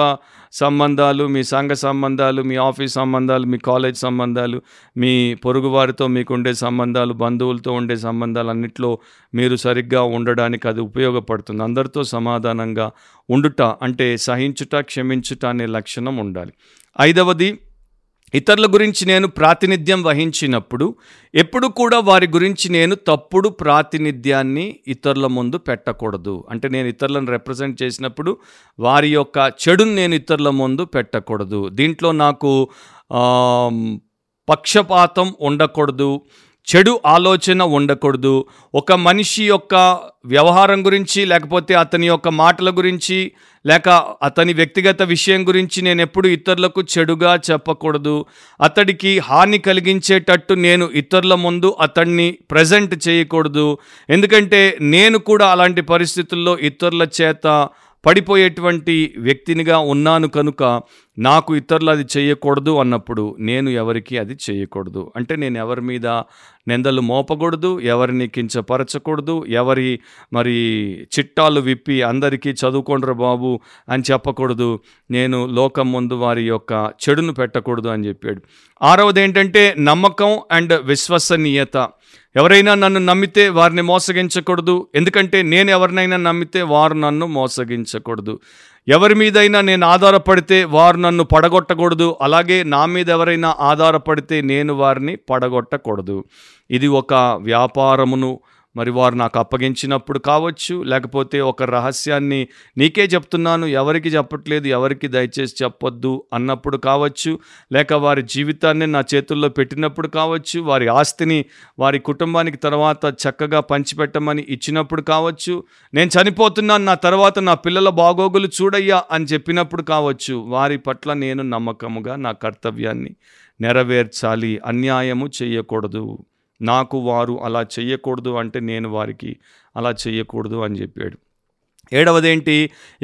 సంబంధాలు, మీ సంఘ సంబంధాలు, మీ ఆఫీస్ సంబంధాలు, మీ కాలేజ్ సంబంధాలు, మీ పొరుగువారితో మీకు ఉండే సంబంధాలు, బంధువులతో ఉండే సంబంధాలు అన్నిట్లో మీరు సరిగ్గా ఉండడానికి అది ఉపయోగపడుతుంది. అందరితో సమాధానంగా ఉండుట అంటే సహించుట, క్షమించుట అనే లక్షణం ఉండాలి. ఐదవది, ఇతరుల గురించి నేను ప్రాతినిధ్యం వహించినప్పుడు ఎప్పుడు కూడా వారి గురించి నేను తప్పుడు ప్రాతినిధ్యాన్ని ఇతరుల ముందు పెట్టకూడదు. అంటే నేను ఇతరులను రిప్రజెంట్ చేసినప్పుడు వారి యొక్క చెడును నేను ఇతరుల ముందు పెట్టకూడదు. దీంట్లో నాకు పక్షపాతం ఉండకూడదు, చెడు ఆలోచన ఉండకూడదు. ఒక మనిషి యొక్క వ్యవహారం గురించి, లేకపోతే అతని యొక్క మాటల గురించి, లేక అతని వ్యక్తిగత విషయం గురించి నేను ఎప్పుడు ఇతరులకు చెడుగా చెప్పకూడదు. అతడికి హాని కలిగించేటట్టు నేను ఇతరుల ముందు అతన్ని ప్రజెంట్ చేయకూడదు. ఎందుకంటే నేను కూడా అలాంటి పరిస్థితుల్లో ఇతరుల చేత పడిపోయేటువంటి వ్యక్తినిగా ఉన్నాను. కనుక నాకు ఇతరులు అది చేయకూడదు అన్నప్పుడు నేను ఎవరికి అది చేయకూడదు. అంటే నేను ఎవరి మీద నిందలు మోపకూడదు, ఎవరిని కించపరచకూడదు, ఎవరి మరి చిట్టాలు విప్పి అందరికీ చదువుకోండ్ర బాబు అని చెప్పకూడదు. నేను లోకం ముందు వారి యొక్క చెడును పెట్టకూడదు అని చెప్పాడు. ఆరవది ఏంటంటే నమ్మకం అండ్ విశ్వసనీయత. ఎవరైనా నన్ను నమ్మితే వారిని మోసగించకూడదు, ఎందుకంటే నేను ఎవరినైనా నమ్మితే వారు నన్ను మోసగించకూడదు. ఎవరి మీదైనా నేను ఆధారపడితే వారు నన్ను పడగొట్టకూడదు, అలాగే నా మీద ఎవరైనా ఆధారపడితే నేను వారిని పడగొట్టకూడదు. ఇది ఒక వ్యాపారమును మరి వారు నాకు అప్పగించినప్పుడు కావచ్చు, లేకపోతే ఒక రహస్యాన్ని నీకే చెప్తున్నాను, ఎవరికి చెప్పట్లేదు, ఎవరికి దయచేసి చెప్పొద్దు అన్నప్పుడు కావచ్చు, లేక వారి జీవితాన్ని నా చేతుల్లో పెట్టినప్పుడు కావచ్చు, వారి ఆస్తిని వారి కుటుంబానికి తర్వాత చక్కగా పంచిపెట్టమని ఇచ్చినప్పుడు కావచ్చు, నేను చనిపోతున్నాను నా తర్వాత నా పిల్లల బాగోగులు చూడయ్యా అని చెప్పినప్పుడు కావచ్చు. వారి పట్ల నేను నమ్మకముగా నా కర్తవ్యాన్ని నెరవేర్చాలి, అన్యాయము చేయకూడదు. నాకు వారు అలా చేయకూడదు అంటే నేను వారికి అలా చేయకూడదు అని చెప్పాడు. ఏడవదేంటి,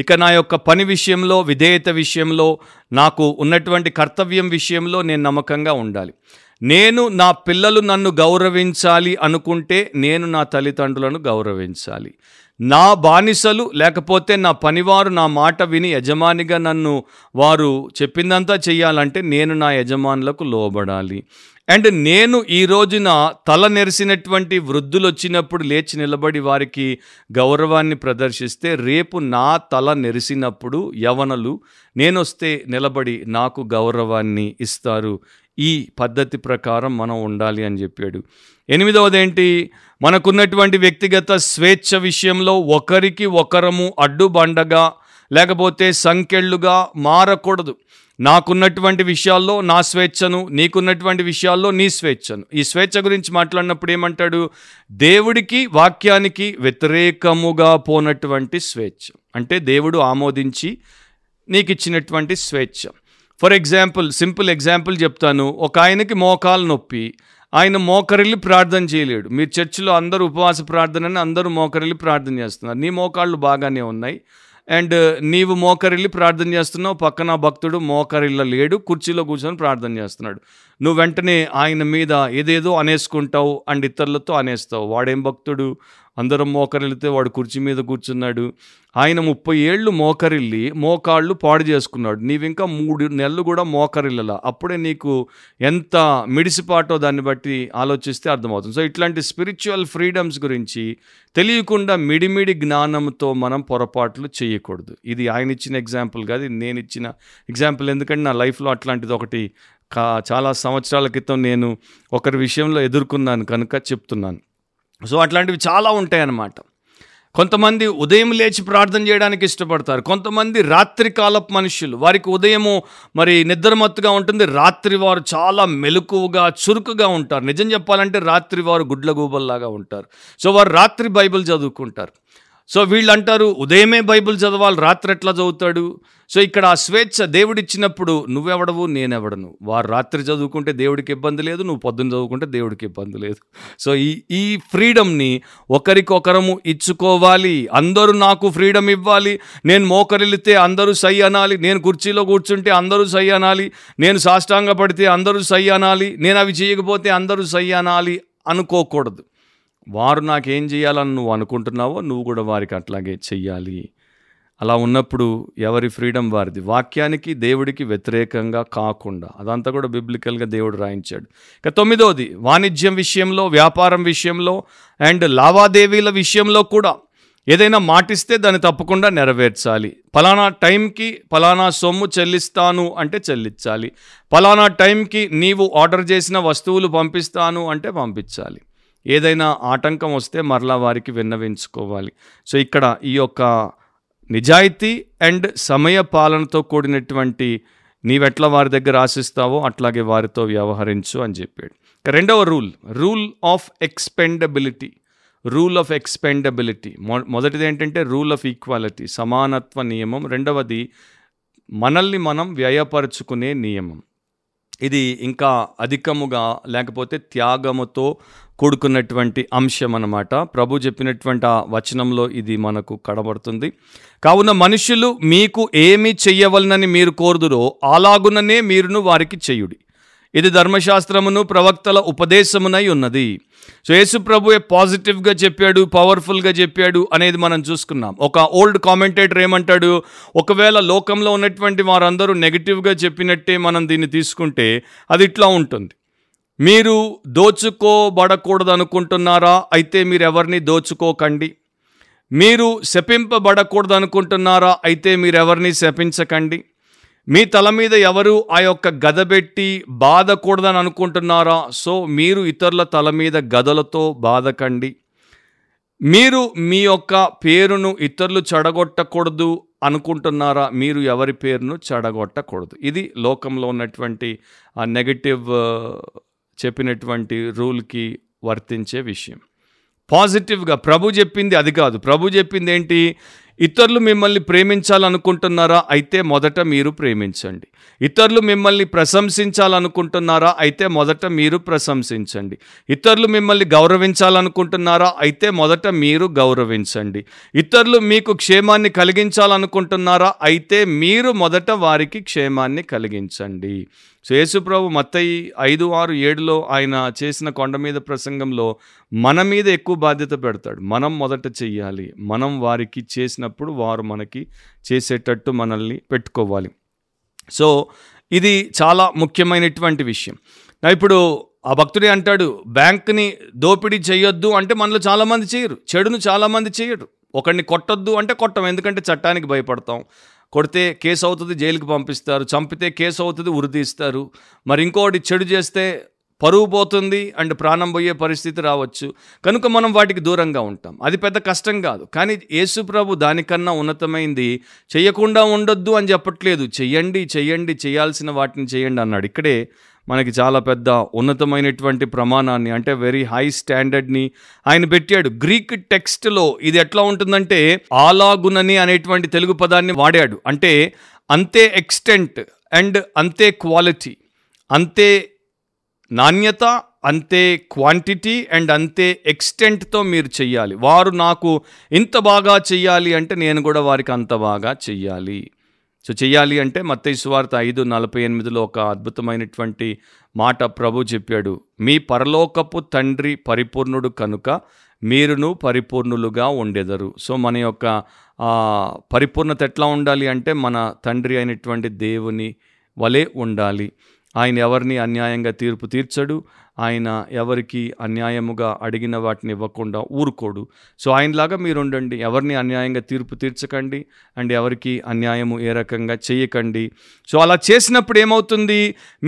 ఇక నా యొక్క పని విషయంలో, విధేయత విషయంలో, నాకు ఉన్నటువంటి కర్తవ్యం విషయంలో నేను నమ్మకంగా ఉండాలి. నేను నా పిల్లలు నన్ను గౌరవించాలి అనుకుంటే నేను నా తల్లిదండ్రులను గౌరవించాలి. నా బానిసలు లేకపోతే నా పనివారు నా మాట విని యజమానిగా నన్ను వారు చెప్పిందంతా చేయాలంటే నేను నా యజమానులకు లోబడాలి. అండ్ నేను ఈ రోజున తల నెరిసినటువంటి వృద్ధులు వచ్చినప్పుడు లేచి నిలబడి వారికి గౌరవాన్ని ప్రదర్శిస్తే, రేపు నా తల నెరిసినప్పుడు యవనలు నేనొస్తే నిలబడి నాకు గౌరవాన్ని ఇస్తారు. ఈ పద్ధతి ప్రకారం మనం ఉండాలి అని చెప్పాడు. ఎనిమిదవదేంటి, మనకున్నటువంటి వ్యక్తిగత స్వేచ్ఛ విషయంలో ఒకరికి ఒకరము అడ్డుబండగా లేకపోతే సంకెళ్ళుగా మారకూడదు. నాకున్నటువంటి విషయాల్లో నా స్వేచ్ఛను, నీకున్నటువంటి విషయాల్లో నీ స్వేచ్ఛను. ఈ స్వేచ్ఛ గురించి మాట్లాడినప్పుడు ఏమంటాడు? దేవుడికి వాక్యానికి వ్యతిరేకముగా పోనటువంటి స్వేచ్ఛ, అంటే దేవుడు ఆమోదించి నీకు ఇచ్చినటువంటి స్వేచ్ఛ. ఫర్ ఎగ్జాంపుల్, సింపుల్ ఎగ్జాంపుల్ చెప్తాను. ఒక ఆయనకి మోకాలు నొప్పి, ఆయన మోకరిల్లి ప్రార్థన చేయలేడు. మీరు చర్చిలో అందరూ ఉపవాస ప్రార్థన అని అందరూ మోకరిల్లి ప్రార్థన చేస్తున్నారు. నీ మోకాళ్ళు బాగానే ఉన్నాయి అండ్ నీవు మోకరిల్లి ప్రార్థన చేస్తున్నావు. పక్కన భక్తుడు మోకరిల్ల లేడు, కుర్చీలో కూర్చొని ప్రార్థన చేస్తున్నాడు. నువ్వు వెంటనే ఆయన మీద ఏదేదో అనేసుకుంటావు అండ్ ఇతరులతో అనేస్తావు. వాడేం భక్తుడు? అందరం మోకరిల్లితే వాడు కుర్చీ మీద కూర్చున్నాడు. ఆయన ముప్పై ఏళ్ళు మోకరిల్లి మోకాళ్ళు పాడు చేసుకున్నాడు. నీవింకా మూడు నెలలు కూడా మోకరిల్లలా. అప్పుడే నీకు ఎంత మిడిసిపాటో దాన్ని బట్టి ఆలోచిస్తే అర్థమవుతుంది. సో ఇట్లాంటి స్పిరిచువల్ ఫ్రీడమ్స్ గురించి తెలియకుండా మిడిమిడి జ్ఞానంతో మనం పొరపాట్లు చేయకూడదు. ఇది ఆయన ఇచ్చిన ఎగ్జాంపుల్ కాదు, ఇది నేను ఇచ్చిన ఎగ్జాంపుల్. ఎందుకంటే నా లైఫ్లో అట్లాంటిది ఒకటి చాలా సంవత్సరాల క్రితం నేను ఒకరి విషయంలో ఎదుర్కొన్నాను కనుక చెప్తున్నాను. సో అట్లాంటివి చాలా ఉంటాయన్నమాట. కొంతమంది ఉదయం లేచి ప్రార్థన చేయడానికి ఇష్టపడతారు, కొంతమంది రాత్రి కాలపు మనుషులు. వారికి ఉదయము మరి నిద్రమత్తుగా ఉంటుంది, రాత్రి వారు చాలా మెలకువగా చురుకుగా ఉంటారు. నిజం చెప్పాలంటే రాత్రి వారు గుడ్లగూబల్లాగా ఉంటారు. సో వారు రాత్రి బైబిల్ చదువుకుంటారు. సో వీళ్ళు అంటారు ఉదయమే బైబిల్ చదవాలి, రాత్రి ఎట్లా చదువుతాడు? సో ఇక్కడ ఆ స్వేచ్ఛ దేవుడిచ్చినప్పుడు నువ్వెవడవు నేనెవడను, వారు రాత్రి చదువుకుంటే దేవుడికి ఇబ్బంది లేదు, నువ్వు పొద్దున్న చదువుకుంటే దేవుడికి ఇబ్బంది లేదు. సో ఈ ఈ ఫ్రీడమ్ని ఒకరికొకరము ఇచ్చుకోవాలి. అందరూ నాకు ఫ్రీడమ్ ఇవ్వాలి, నేను మోకరిల్లితే అందరూ సై అనాలి, నేను కుర్చీలో కూర్చుంటే అందరూ సై అనాలి, నేను సాష్టాంగ పడితే అందరూ సై అనాలి, నేను అవి చేయకపోతే అందరూ సై అనాలి అనుకోకూడదు. వారు నాకేం చేయాలని నువ్వు అనుకుంటున్నావో నువ్వు కూడా వారికి అట్లాగే చెయ్యాలి. అలా ఉన్నప్పుడు ఎవరి ఫ్రీడమ్ వారిది, వాక్యానికి దేవుడికి వ్యతిరేకంగా కాకుండా. అదంతా కూడా బిబ్లికల్గా దేవుడు రాయించాడు. ఇక తొమ్మిదవది, వాణిజ్యం విషయంలో, వ్యాపారం విషయంలో అండ్ లావాదేవీల విషయంలో కూడా ఏదైనా మాటిస్తే దాన్ని తప్పకుండా నెరవేర్చాలి. ఫలానా టైంకి ఫలానా సొమ్ము చెల్లిస్తాను అంటే చెల్లించాలి, ఫలానా టైంకి నీవు ఆర్డర్ చేసిన వస్తువులు పంపిస్తాను అంటే పంపించాలి. ఏదైనా ఆటంకం వస్తే మరలా వారికి విన్నవించుకోవాలి. సో ఇక్కడ ఈ యొక్క నిజాయితీ అండ్ సమయ పాలనతో కూడినటువంటి, నీవెట్లా వారి దగ్గర ఆశిస్తావో అట్లాగే వారితో వ్యవహరించు అని చెప్పాడు. రెండవ rule, rule of expendability. Rule of expendability మొ మొదటిది ఏంటంటే రూల్ ఆఫ్ ఈక్వాలిటీ, సమానత్వ నియమం. రెండవది మనల్ని మనం వ్యయపరుచుకునే నియమం. ఇది ఇంకా అధికముగా లేకపోతే త్యాగముతో కూడుకున్నటువంటి అంశం అన్నమాట. ప్రభు చెప్పినటువంటి ఆ వచనంలో ఇది మనకు కనబడుతుంది. కావున మనుషులు మీకు ఏమి చెయ్యవలనని మీరు కోరుదురో అలాగుననే మీరును వారికి చేయుడి, ఇది ధర్మశాస్త్రమును ప్రవక్తల ఉపదేశమునై ఉన్నది. సో యేసు ప్రభువే పాజిటివ్గా చెప్పాడు, పవర్ఫుల్గా చెప్పాడు అనేది మనం చూసుకున్నాం. ఒక ఓల్డ్ కామెంటేటర్ ఏమంటాడు, ఒకవేళ లోకంలో ఉన్నటువంటి వారందరూ నెగిటివ్గా చెప్పినట్టే మనం దీన్ని తీసుకుంటే అది ఇట్లా ఉంటుంది, మీరు దోచుకోబడకూడదు అనుకుంటున్నారా, అయితే మీరు ఎవరిని దోచుకోకండి, మీరు శపింపబడకూడదు అనుకుంటున్నారా, అయితే మీరు ఎవరిని శపించకండి, మీ తల మీద ఎవరు ఆ యొక్క గద పెట్టి బాధకూడదని అనుకుంటున్నారా, సో మీరు ఇతరుల తల మీద గదలతో బాధకండి, మీరు మీ యొక్క పేరును ఇతరులు చెడగొట్టకూడదు అనుకుంటున్నారా, మీరు ఎవరి పేరును చెడగొట్టకూడదు. ఇది లోకంలో ఉన్నటువంటి ఆ నెగటివ్ చెప్పినటువంటి రూల్కి వర్తించే విషయం. పాజిటివ్గా ప్రభు చెప్పింది అది కాదు. ప్రభు చెప్పింది ఏంటి, ఇతరులు మిమ్మల్ని ప్రేమించాలనుకుంటున్నారా, అయితే మొదట మీరు ప్రేమించండి, ఇతరులు మిమ్మల్ని ప్రశంసించాలనుకుంటున్నారా, అయితే మొదట మీరు ప్రశంసించండి, ఇతరులు మిమ్మల్ని గౌరవించాలనుకుంటున్నారా, అయితే మొదట మీరు గౌరవించండి, ఇతరులు మీకు క్షేమాన్ని కలిగించాలనుకుంటున్నారా, అయితే మీరు మొదట వారికి క్షేమాన్ని కలిగించండి. సో యేసు ప్రభు మత్తయి ఐదు ఆరు ఏడులో ఆయన చేసిన కొండ మీద ప్రసంగంలో మన మీద ఎక్కువ బాధ్యత పెడతాడు. మనం మొదట చెయ్యాలి, మనం వారికి చేసినప్పుడు వారు మనకి చేసేటట్టు మనల్ని పెట్టుకోవాలి. సో ఇది చాలా ముఖ్యమైనటువంటి విషయం. ఇప్పుడు ఆ భక్తుడే అంటాడు, బ్యాంక్ని దోపిడీ చేయొద్దు అంటే మనలో చాలామంది చేయరు, చెడును చాలామంది చేయరు. ఒకరిని కొట్టొద్దు అంటే కొట్టం, ఎందుకంటే చట్టానికి భయపడతాం, కొడితే కేసు అవుతుంది, జైలుకి పంపిస్తారు, చంపితే కేసు అవుతుంది, ఉరితీస్తారు, మరి ఇంకోటి చెడు చేస్తే పరువు పోతుంది అండ్ ప్రాణం పోయే పరిస్థితి రావచ్చు, కనుక మనం వాటికి దూరంగా ఉంటాం. అది పెద్ద కష్టం కాదు. కానీ యేసు ప్రభు దానికన్నా ఉన్నతమైంది చెయ్యకుండా ఉండొద్దు అని చెప్పట్లేదు, చెయ్యండి చెయ్యండి, చేయాల్సిన వాటిని చేయండి అన్నాడు. ఇక్కడే మనకి చాలా పెద్ద ఉన్నతమైనటువంటి ప్రమాణాన్ని, అంటే వెరీ హై స్టాండర్డ్ని ఆయన పెట్టాడు. గ్రీక్ టెక్స్ట్లో ఇది ఎట్లా ఉంటుందంటే అలాగునని అనేటువంటి తెలుగు పదాన్ని వాడాడు. అంటే అంతే ఎక్స్టెంట్ అండ్ అంతే క్వాలిటీ, అంతే నాణ్యత, అంతే క్వాంటిటీ అండ్ అంతే ఎక్స్టెంట్తో మీరు చెయ్యాలి. వారు నాకు ఇంత బాగా చెయ్యాలి అంటే నేను కూడా వారికి అంత బాగా చెయ్యాలి. సో చెయ్యాలి అంటే మత్తయి సువార్త ఐదు నలభై ఎనిమిదిలో ఒక అద్భుతమైనటువంటి మాట ప్రభు చెప్పాడు, మీ పరలోకపు తండ్రి పరిపూర్ణుడు కనుక మీరును పరిపూర్ణులుగా ఉండెదరు. సో మన యొక్క పరిపూర్ణత ఎట్లా ఉండాలి అంటే మన తండ్రి అయినటువంటి దేవుని వలె ఉండాలి. ఆయన ఎవరిని అన్యాయంగా తీర్పు తీర్చడు, ఆయన ఎవరికి అన్యాయముగా అడిగిన వాటిని ఇవ్వకుండా ఊరుకోడు. సో ఆయనలాగా మీరు ఉండండి, ఎవరిని అన్యాయంగా తీర్పు తీర్చకండి అండ్ ఎవరికి అన్యాయము ఏ రకంగా చేయకండి. సో అలా చేసినప్పుడు ఏమవుతుంది,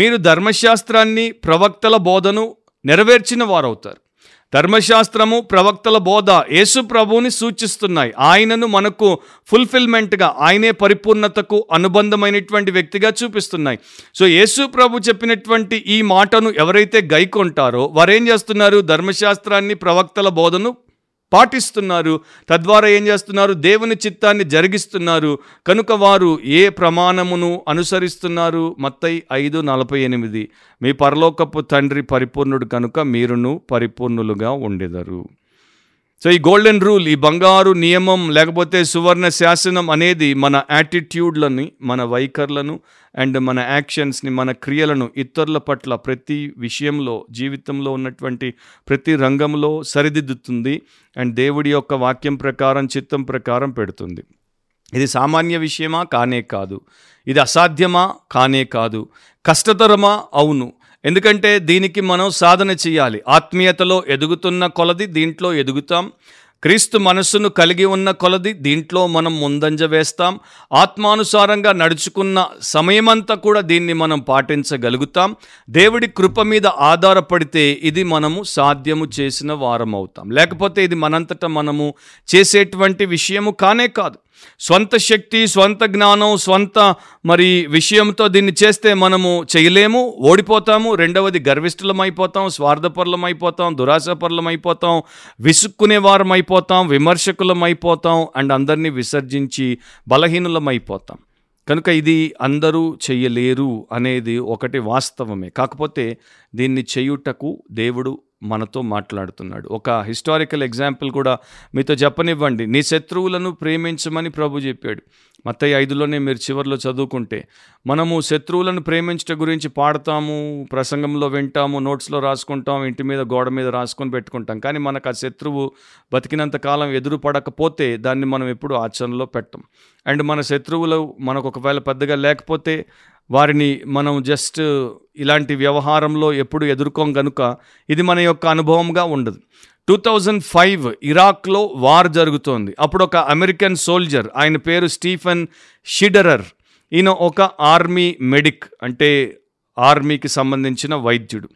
మీరు ధర్మశాస్త్రాన్ని ప్రవక్తల బోధను నెరవేర్చిన వారవుతారు. ధర్మశాస్త్రము ప్రవక్తల బోధ యేసు ప్రభువుని సూచిస్తున్నాయి. ఆయనను మనకు ఫుల్ఫిల్మెంట్గా, ఆయనే పరిపూర్ణతకు అనుబంధమైనటువంటి వ్యక్తిగా చూపిస్తున్నాయి. సో యేసు ప్రభు చెప్పినటువంటి ఈ మాటను ఎవరైతే గైకొంటారో వారేం చేస్తున్నారు, ధర్మశాస్త్రాన్ని ప్రవక్తల బోధను పాటిస్తున్నారు. తద్వారా ఏం చేస్తున్నారు? దేవుని చిత్తాన్ని జరిగిస్తున్నారు. కనుక వారు ఏ ప్రమాణమును అనుసరిస్తున్నారు? మత్తయి ఐదు నలభై ఎనిమిది మీ పరలోకపు తండ్రి పరిపూర్ణుడు కనుక మీరును పరిపూర్ణులుగా ఉండెదరు. సో ఈ గోల్డెన్ రూల్, ఈ బంగారు నియమం లేకపోతే సువర్ణ శాసనం అనేది మన యాటిట్యూడ్లని, మన వైఖరులను అండ్ మన యాక్షన్స్ని, మన క్రియలను ఇతరుల పట్ల ప్రతి విషయంలో, జీవితంలో ఉన్నటువంటి ప్రతి రంగంలో సరిదిద్దుతుంది అండ్ దేవుడి యొక్క వాక్యం ప్రకారం, చిత్తం ప్రకారం పెడుతుంది. ఇది సామాన్య విషయమా? కానే కాదు. ఇది అసాధ్యమా? కానే కాదు. కష్టతరమా? అవును. ఎందుకంటే దీనికి మనం సాధన చేయాలి. ఆత్మీయతలో ఎదుగుతున్న కొలది దీంట్లో ఎదుగుతాం. క్రీస్తు మనస్సును కలిగి ఉన్న కొలది దీంట్లో మనం ముందంజ వేస్తాం. ఆత్మానుసారంగా నడుచుకున్న సమయమంతా కూడా దీన్ని మనం పాటించగలుగుతాం. దేవుడి కృప మీద ఆధారపడితే ఇది మనము సాధ్యము చేసిన వారం అవుతాం. లేకపోతే ఇది మనంతటా మనము చేసేటువంటి విషయము కానే కాదు. స్వంత శక్తి, స్వంత జ్ఞానం, స్వంత మరి విషయంతో దీన్ని చేస్తే మనము చేయలేము, ఓడిపోతాము. రెండవది గర్విష్ఠులమైపోతాం, స్వార్థపరులమైపోతాం, దురాశపరులమైపోతాం, విసుక్కునే వారమైపోతాం, విమర్శకులమైపోతాం అండ్ అందరినీ విసర్జించి బలహీనులమైపోతాం. కనుక ఇది అందరూ చేయలేరు అనేది ఒకటి వాస్తవమే. కాకపోతే దీన్ని చేయుటకు దేవుడు మనతో మాట్లాడుతున్నాడు. ఒక హిస్టారికల్ ఎగ్జాంపుల్ కూడా మీతో చెప్పనివ్వండి. నీ శత్రువులను ప్రేమించమని ప్రభు చెప్పాడు. మత్తయి ఐదులోనే మీరు చివరిలో చదువుకుంటే మనము శత్రువులను ప్రేమించడం గురించి పాడతాము, ప్రసంగంలో వింటాము, నోట్స్లో రాసుకుంటాం, ఇంటి మీద గోడ మీద రాసుకొని పెట్టుకుంటాం. కానీ మనకు ఆ శత్రువు బతికినంతకాలం ఎదురు పడకపోతే దాన్ని మనం ఎప్పుడు ఆచరణలో పెట్టం. అండ్ మన శత్రువులు మనకు ఒకవేళ పెద్దగా లేకపోతే వారిని మనం జస్ట్ ఇలాంటి వ్యవహారంలో ఎప్పుడు ఎదుర్కోం కనుక ఇది మన యొక్క అనుభవంగా ఉండదు. టూ థౌజండ్ ఫైవ్ ఇరాక్లో వార్ జరుగుతోంది. అప్పుడు ఒక అమెరికన్ సోల్జర్, ఆయన పేరు స్టీఫెన్ షిడరర్, ఈయన ఒక ఆర్మీ మెడిక్, అంటే ఆర్మీకి సంబంధించిన వైద్యుడు.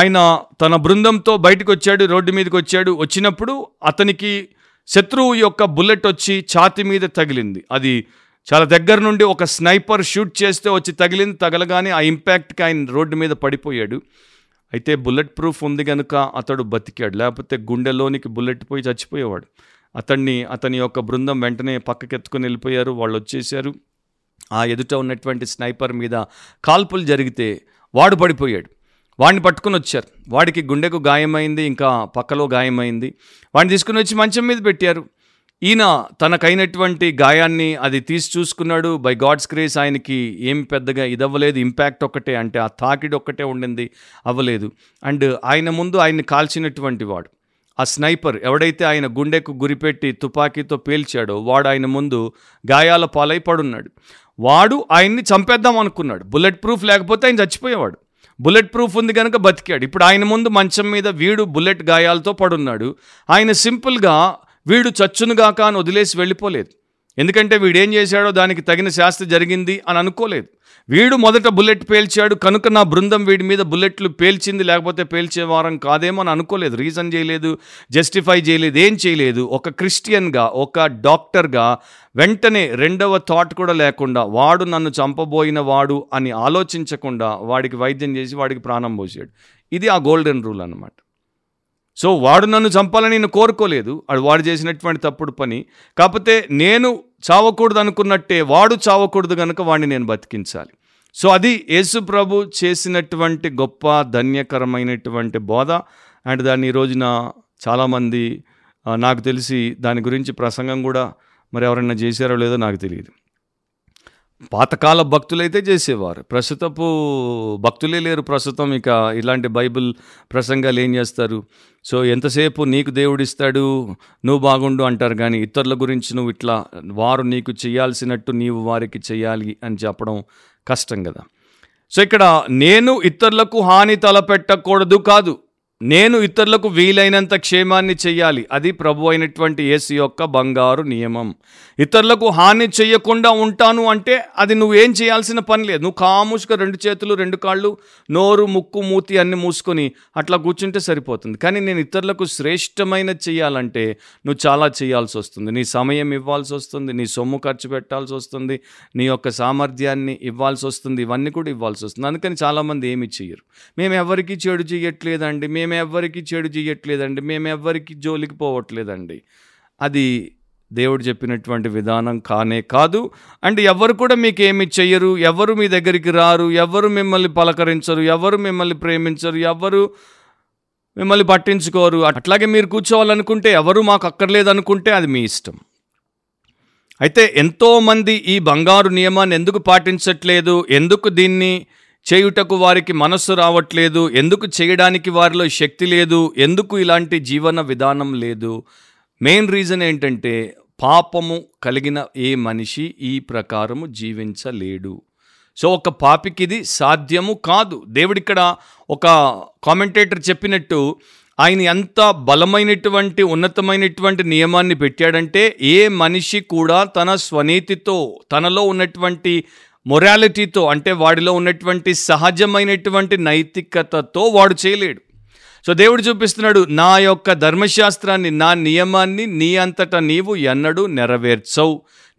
ఆయన తన బృందంతో బయటకు వచ్చాడు, రోడ్డు మీదకి వచ్చాడు. వచ్చినప్పుడు అతనికి శత్రువు యొక్క బుల్లెట్ వచ్చి ఛాతి మీద తగిలింది. అది చాలా దగ్గర నుండి ఒక స్నైపర్ షూట్ చేస్తే వచ్చి తగిలింది. తగలగానే ఆ ఇంపాక్ట్కి ఆయన రోడ్డు మీద పడిపోయాడు. అయితే బుల్లెట్ ప్రూఫ్ ఉంది కనుక అతడు బతికాడు, లేకపోతే గుండెలోనికి బుల్లెట్ పోయి చచ్చిపోయేవాడు. అతన్ని అతని యొక్క బృందం వెంటనే పక్కకెత్తుకొని వెళ్ళిపోయారు. వాళ్ళు వచ్చేసారు. ఆ ఎదుట ఉన్నటువంటి స్నైపర్ మీద కాల్పులు జరిగితే వాడు పడిపోయాడు. వాడిని పట్టుకుని వచ్చారు. వాడికి గుండెకు గాయమైంది, ఇంకా పక్కలో గాయమైంది. వాడిని తీసుకుని వచ్చి మంచం మీద పెట్టారు. ఈయన తనకైనటువంటి గాయాన్ని అది తీసి చూసుకున్నాడు. బై గాడ్స్ గ్రేస్ ఆయనకి ఏం పెద్దగా ఇదవ్వలేదు. ఇంపాక్ట్ ఒకటే, అంటే ఆ తాకిడి ఒక్కటే ఉండింది, అవ్వలేదు. అండ్ ఆయన ముందు ఆయన్ని కాల్చినటువంటి వాడు, ఆ స్నైపర్ ఎవడైతే ఆయన గుండెకు గురిపెట్టి తుపాకీతో పేల్చాడో వాడు ఆయన ముందు గాయాల పాలై పడున్నాడు. వాడు ఆయన్ని చంపేద్దాం అనుకున్నాడు. బుల్లెట్ ప్రూఫ్ లేకపోతే ఆయన చచ్చిపోయేవాడు. బుల్లెట్ ప్రూఫ్ ఉంది కనుక బతికాడు. ఇప్పుడు ఆయన ముందు మంచం మీద వీడు బుల్లెట్ గాయాలతో పడున్నాడు. ఆయన సింపుల్గా వీడు చచ్చునుగాక అని వదిలేసి వెళ్ళిపోలేదు. ఎందుకంటే వీడేం చేశాడో దానికి తగిన శాస్తి జరిగింది అని అనుకోలేదు. వీడు మొదట బుల్లెట్ పేల్చాడు కనుక నా బృందం వీడి మీద బుల్లెట్లు పేల్చింది, లేకపోతే పేల్చే వారం కాదేమో అని అనుకోలేదు. రీజన్ చేయలేదు, జస్టిఫై చేయలేదు, ఏం చేయలేదు. ఒక క్రిస్టియన్గా, ఒక డాక్టర్గా వెంటనే రెండవ థాట్ కూడా లేకుండా వాడు నన్ను చంపబోయిన వాడు అని ఆలోచించకుండా వాడికి వైద్యం చేసి వాడికి ప్రాణం పోసాడు. ఇది ఆ గోల్డెన్ రూల్ అన్నమాట. సో వాడు నన్ను చంపాలని నేను కోరుకోలేదు, అది వాడు చేసినటువంటి తప్పుడు పని. కాకపోతే నేను చావకూడదు అనుకున్నట్టే వాడు చావకూడదు కనుక వాడిని నేను బతికించాలి. సో అది యేసు ప్రభు చేసినటువంటి గొప్ప ధన్యకరమైనటువంటి బోధ. అండ్ దాన్ని ఈ రోజున చాలామంది, నాకు తెలిసి దాని గురించి ప్రసంగం కూడా మరి ఎవరైనా చేశారో లేదో నాకు తెలియదు. పాతకాల భక్తులైతే చేసేవారు, ప్రస్తుతపు భక్తులే లేరు. ప్రస్తుతం ఇక ఇలాంటి బైబిల్ ప్రసంగాలు ఏం చేస్తారు? సో ఎంతసేపు నీకు దేవుడిస్తాడు, నువ్వు బాగుండు అంటారు. కానీ ఇతరుల గురించి నువ్వు ఇట్లా, వారు నీకు చేయాల్సినట్టు నీవు వారికి చేయాలి అని చెప్పడం కష్టం కదా. సో ఇక్కడ నేను ఇతరులకు హాని తలపెట్టకూడదు కాదు, నేను ఇతరులకు వీలైనంత క్షేమాన్ని చేయాలి. అది ప్రభు అయినటువంటి యేసు యొక్క బంగారు నియమం. ఇతరులకు హాని చేయకుండా ఉంటాను అంటే అది నువ్వేం చేయాల్సిన పని లేదు. నువ్వు కాముష్గా రెండు చేతులు, రెండు కాళ్ళు, నోరు, ముక్కు, మూతి అన్ని మూసుకొని అట్లా కూర్చుంటే సరిపోతుంది. కానీ నేను ఇతరులకు శ్రేష్టమైన చేయాలంటే నువ్వు చాలా చేయాల్సి వస్తుంది. నీ సమయం ఇవ్వాల్సి వస్తుంది, నీ సొమ్ము ఖర్చు పెట్టాల్సి వస్తుంది, నీ యొక్క సామర్థ్యాన్ని ఇవ్వాల్సి వస్తుంది, ఇవన్నీ కూడా ఇవ్వాల్సి వస్తుంది. అందుకని చాలామంది ఏమి చేయరు. మేము ఎవరికీ చెడు చేయట్లేదండి, మేము మేము ఎవ్వరికి చెడు చేయట్లేదండి, మేము ఎవ్వరికి జోలికి పోవట్లేదండి. అది దేవుడు చెప్పినటువంటి విధానం కానే కాదు. అండ్ ఎవరు కూడా మీకేమి చెయ్యరు, ఎవరు మీ దగ్గరికి రారు, ఎవరు మిమ్మల్ని పలకరించరు, ఎవరు మిమ్మల్ని ప్రేమించరు, ఎవరు మిమ్మల్ని పట్టించుకోరు. అట్లాగే మీరు కూర్చోవాలనుకుంటే, ఎవరు మాకు అక్కర్లేదనుకుంటే అది మీ ఇష్టం. అయితే ఎంతోమంది ఈ బంగారు నియమాన్ని ఎందుకు పాటించట్లేదు, ఎందుకు దీన్ని చేయుటకు వారికి మనస్సు రావట్లేదు, ఎందుకు చేయడానికి వారిలో శక్తి లేదు, ఎందుకు ఇలాంటి జీవన విధానం లేదు? మెయిన్ రీజన్ ఏంటంటే పాపము కలిగిన ఏ మనిషి ఈ ప్రకారము జీవించలేడు. సో ఒక పాపికి ఇది సాధ్యము కాదు. దేవుడిక్కడ ఒక కామెంటేటర్ చెప్పినట్టు ఆయన ఎంత బలమైనటువంటి ఉన్నతమైనటువంటి నియమాన్ని పెట్టాడంటే ఏ మనిషి కూడా తన స్వనీతితో, తనలో ఉన్నటువంటి మొరాలిటీతో, అంటే వాడిలో ఉన్నటువంటి సహజమైనటువంటి నైతికతతో వాడు చేయలేడు. సో దేవుడు చూపిస్తున్నాడు, నా యొక్క ధర్మశాస్త్రాన్ని, నా నియమాన్ని నీ అంతటా నీవు ఎన్నడూ నెరవేర్చవు,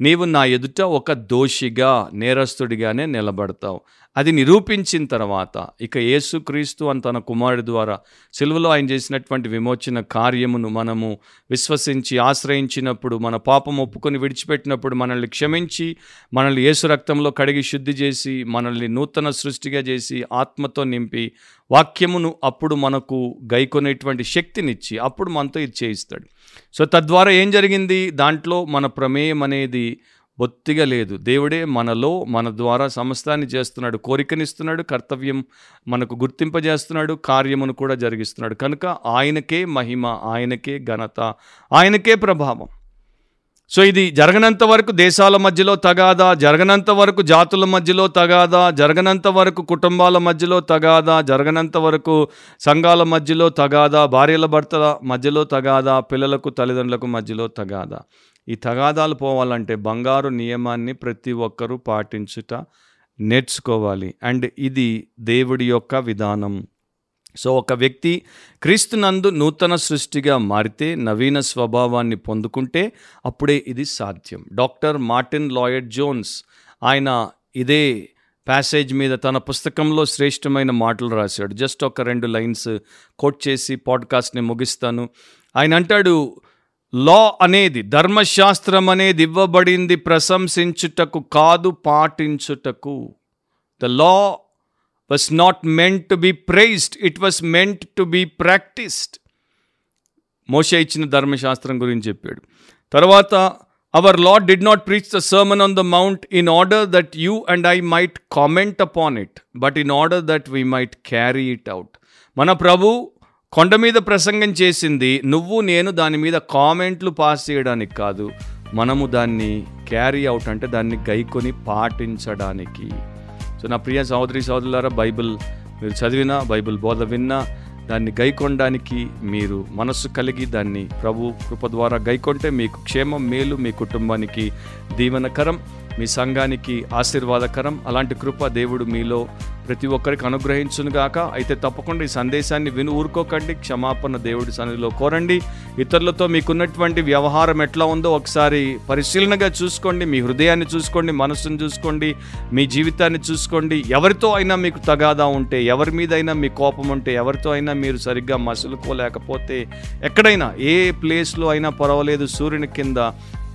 నీవు నా ఎదుట ఒక దోషిగా నేరస్తుడిగానే నిలబడతావు. అది నిరూపించిన తర్వాత ఇక యేసుక్రీస్తు అని తన కుమారుడి ద్వారా సిలువలో ఆయన చేసినటువంటి విమోచన కార్యమును మనము విశ్వసించి ఆశ్రయించినప్పుడు, మన పాపం ఒప్పుకొని విడిచిపెట్టినప్పుడు, మనల్ని క్షమించి మనల్ని యేసు రక్తంలో కడిగి శుద్ధి చేసి మనల్ని నూతన సృష్టిగా చేసి ఆత్మతో నింపి వాక్యమును అప్పుడు మనకు గైకొనేటువంటి శక్తినిచ్చి అప్పుడు మనతో ఇది చేయిస్తాడు. సో తద్వారా ఏం జరిగింది? దాంట్లో మన ప్రమేయం అనేది బొత్తిగా లేదు. దేవుడే మనలో మన ద్వారా సమస్తాన్ని చేస్తున్నాడు, కోరికనిస్తున్నాడు, కర్తవ్యం మనకు గుర్తింపజేస్తున్నాడు, కార్యమును కూడా జరిగిస్తున్నాడు. కనుక ఆయనకే మహిమ, ఆయనకే ఘనత, ఆయనకే ప్రభావం. సో ఇది జరగనంత వరకు దేశాల మధ్యలో తగాదా, జరగనంత వరకు జాతుల మధ్యలో తగాదా, జరగనంత వరకు కుటుంబాల మధ్యలో తగాదా, జరగనంత వరకు సంఘాల మధ్యలో తగాదా, భార్యల భర్తల మధ్యలో తగాదా, పిల్లలకు తల్లిదండ్రులకు మధ్యలో తగాదా. ఈ తగాదాలు పోవాలంటే బంగారు నియమాన్ని ప్రతి ఒక్కరూ పాటించుట నేర్చుకోవాలి. అండ్ ఇది దేవుడి యొక్క విధానం. సో ఒక వ్యక్తి క్రీస్తునందు నూతన సృష్టిగా మారితే, నవీన స్వభావాన్ని పొందుకుంటే అప్పుడే ఇది సాధ్యం. డాక్టర్ మార్టిన్ లాయిడ్ జోన్స్ ఆయన ఇదే ప్యాసేజ్ మీద తన పుస్తకంలో శ్రేష్టమైన మాటలు రాశాడు. జస్ట్ ఒక రెండు లైన్స్ కోట్ చేసి పాడ్కాస్ట్ని ముగిస్తాను. ఆయన అంటాడు, లా అనేది, ధర్మశాస్త్రం అనేది ఇవ్వబడింది ప్రశంసించుటకు కాదు, పాటించుటకు. The law was not meant to be praised, it was meant to be practiced. మోషే ఇచ్చిన ధర్మశాస్త్రం గురించి చెప్పాడు. తర్వాత our Lord did not preach the sermon on the mount in order that you and I might comment upon it, but in order that we might carry it out. మన ప్రభు కొండ మీద ప్రసంగం చేసింది నువ్వు నేను దాని మీద కామెంట్లు పాస్ చేయడానికి కాదు, మనము దాన్ని క్యారీ అవుట్, అంటే దాన్ని గైకొని పాటించడానికి. సో నా ప్రియ సహోదరి సహోదరులారా, బైబిల్ మీరు చదివినా, బైబిల్ బోధ విన్నా, దాన్ని గైకొనడానికి మీరు మనస్సు కలిగి దాన్ని ప్రభు కృప ద్వారా గైకొంటే మీకు క్షేమం, మేలు, మీ కుటుంబానికి దీవెనకరం, మీ సంఘానికి ఆశీర్వాదకరం. అలాంటి కృప దేవుడు మీలో ప్రతి ఒక్కరికి అనుగ్రహించునుగాక. అయితే తప్పకుండా ఈ సందేశాన్ని విని ఊరుకోకండి, క్షమాపణ దేవుడి సన్నిధిలో కోరండి. ఇతరులతో మీకున్నటువంటి వ్యవహారం ఎట్లా ఉందో ఒకసారి పరిశీలనగా చూసుకోండి, మీ హృదయాన్ని చూసుకోండి, మనసును చూసుకోండి, మీ జీవితాన్ని చూసుకోండి. ఎవరితో అయినా మీకు తగాదా ఉంటే, ఎవరి మీదైనా మీ కోపం ఉంటే, ఎవరితో అయినా మీరు సరిగ్గా మసులుకోలేకపోతే, ఎక్కడైనా ఏ ప్లేస్లో అయినా పర్వాలేదు, సూర్యుని కింద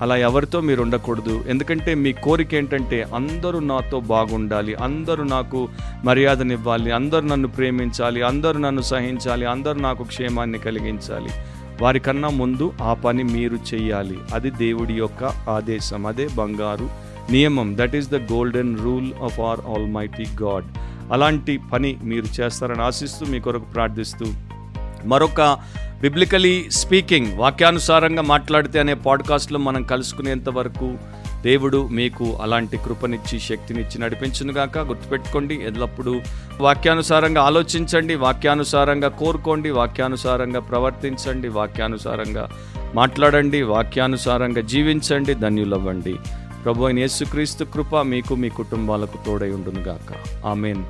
అలా ఎవరితో మీరు ఉండకూడదు. ఎందుకంటే మీ కోరిక ఏంటంటే అందరూ నాతో బాగుండాలి, అందరూ నాకు మర్యాదనివ్వాలి, అందరూ నన్ను ప్రేమించాలి, అందరూ నన్ను సహించాలి, అందరూ నాకు క్షేమాన్ని కలిగించాలి. వారికన్నా ముందు ఆ పని మీరు చేయాలి. అది దేవుడి యొక్క ఆదేశం, అదే బంగారు నియమం. That is the golden rule of our almighty God. అలాంటి పని మీరు చేస్తారని ఆశిస్తూ మీ కొరకు ప్రార్థిస్తూ, మరొక బిబ్లికలీ స్పీకింగ్, వాక్యానుసారంగా మాట్లాడితే అనే పాడ్కాస్ట్లో మనం కలుసుకునేంత వరకు దేవుడు మీకు అలాంటి కృపనిచ్చి శక్తినిచ్చి నడిపించునుగాక. గుర్తుపెట్టుకోండి, ఎల్లప్పుడూ వాక్యానుసారంగా ఆలోచించండి, వాక్యానుసారంగా కోరుకోండి, వాక్యానుసారంగా ప్రవర్తించండి, వాక్యానుసారంగా మాట్లాడండి, వాక్యానుసారంగా జీవించండి. ధన్యులవ్వండి. ప్రభు అయిన యేసుక్రీస్తు కృప మీకు, మీ కుటుంబాలకు తోడై ఉండునుగాక. ఆమేన్.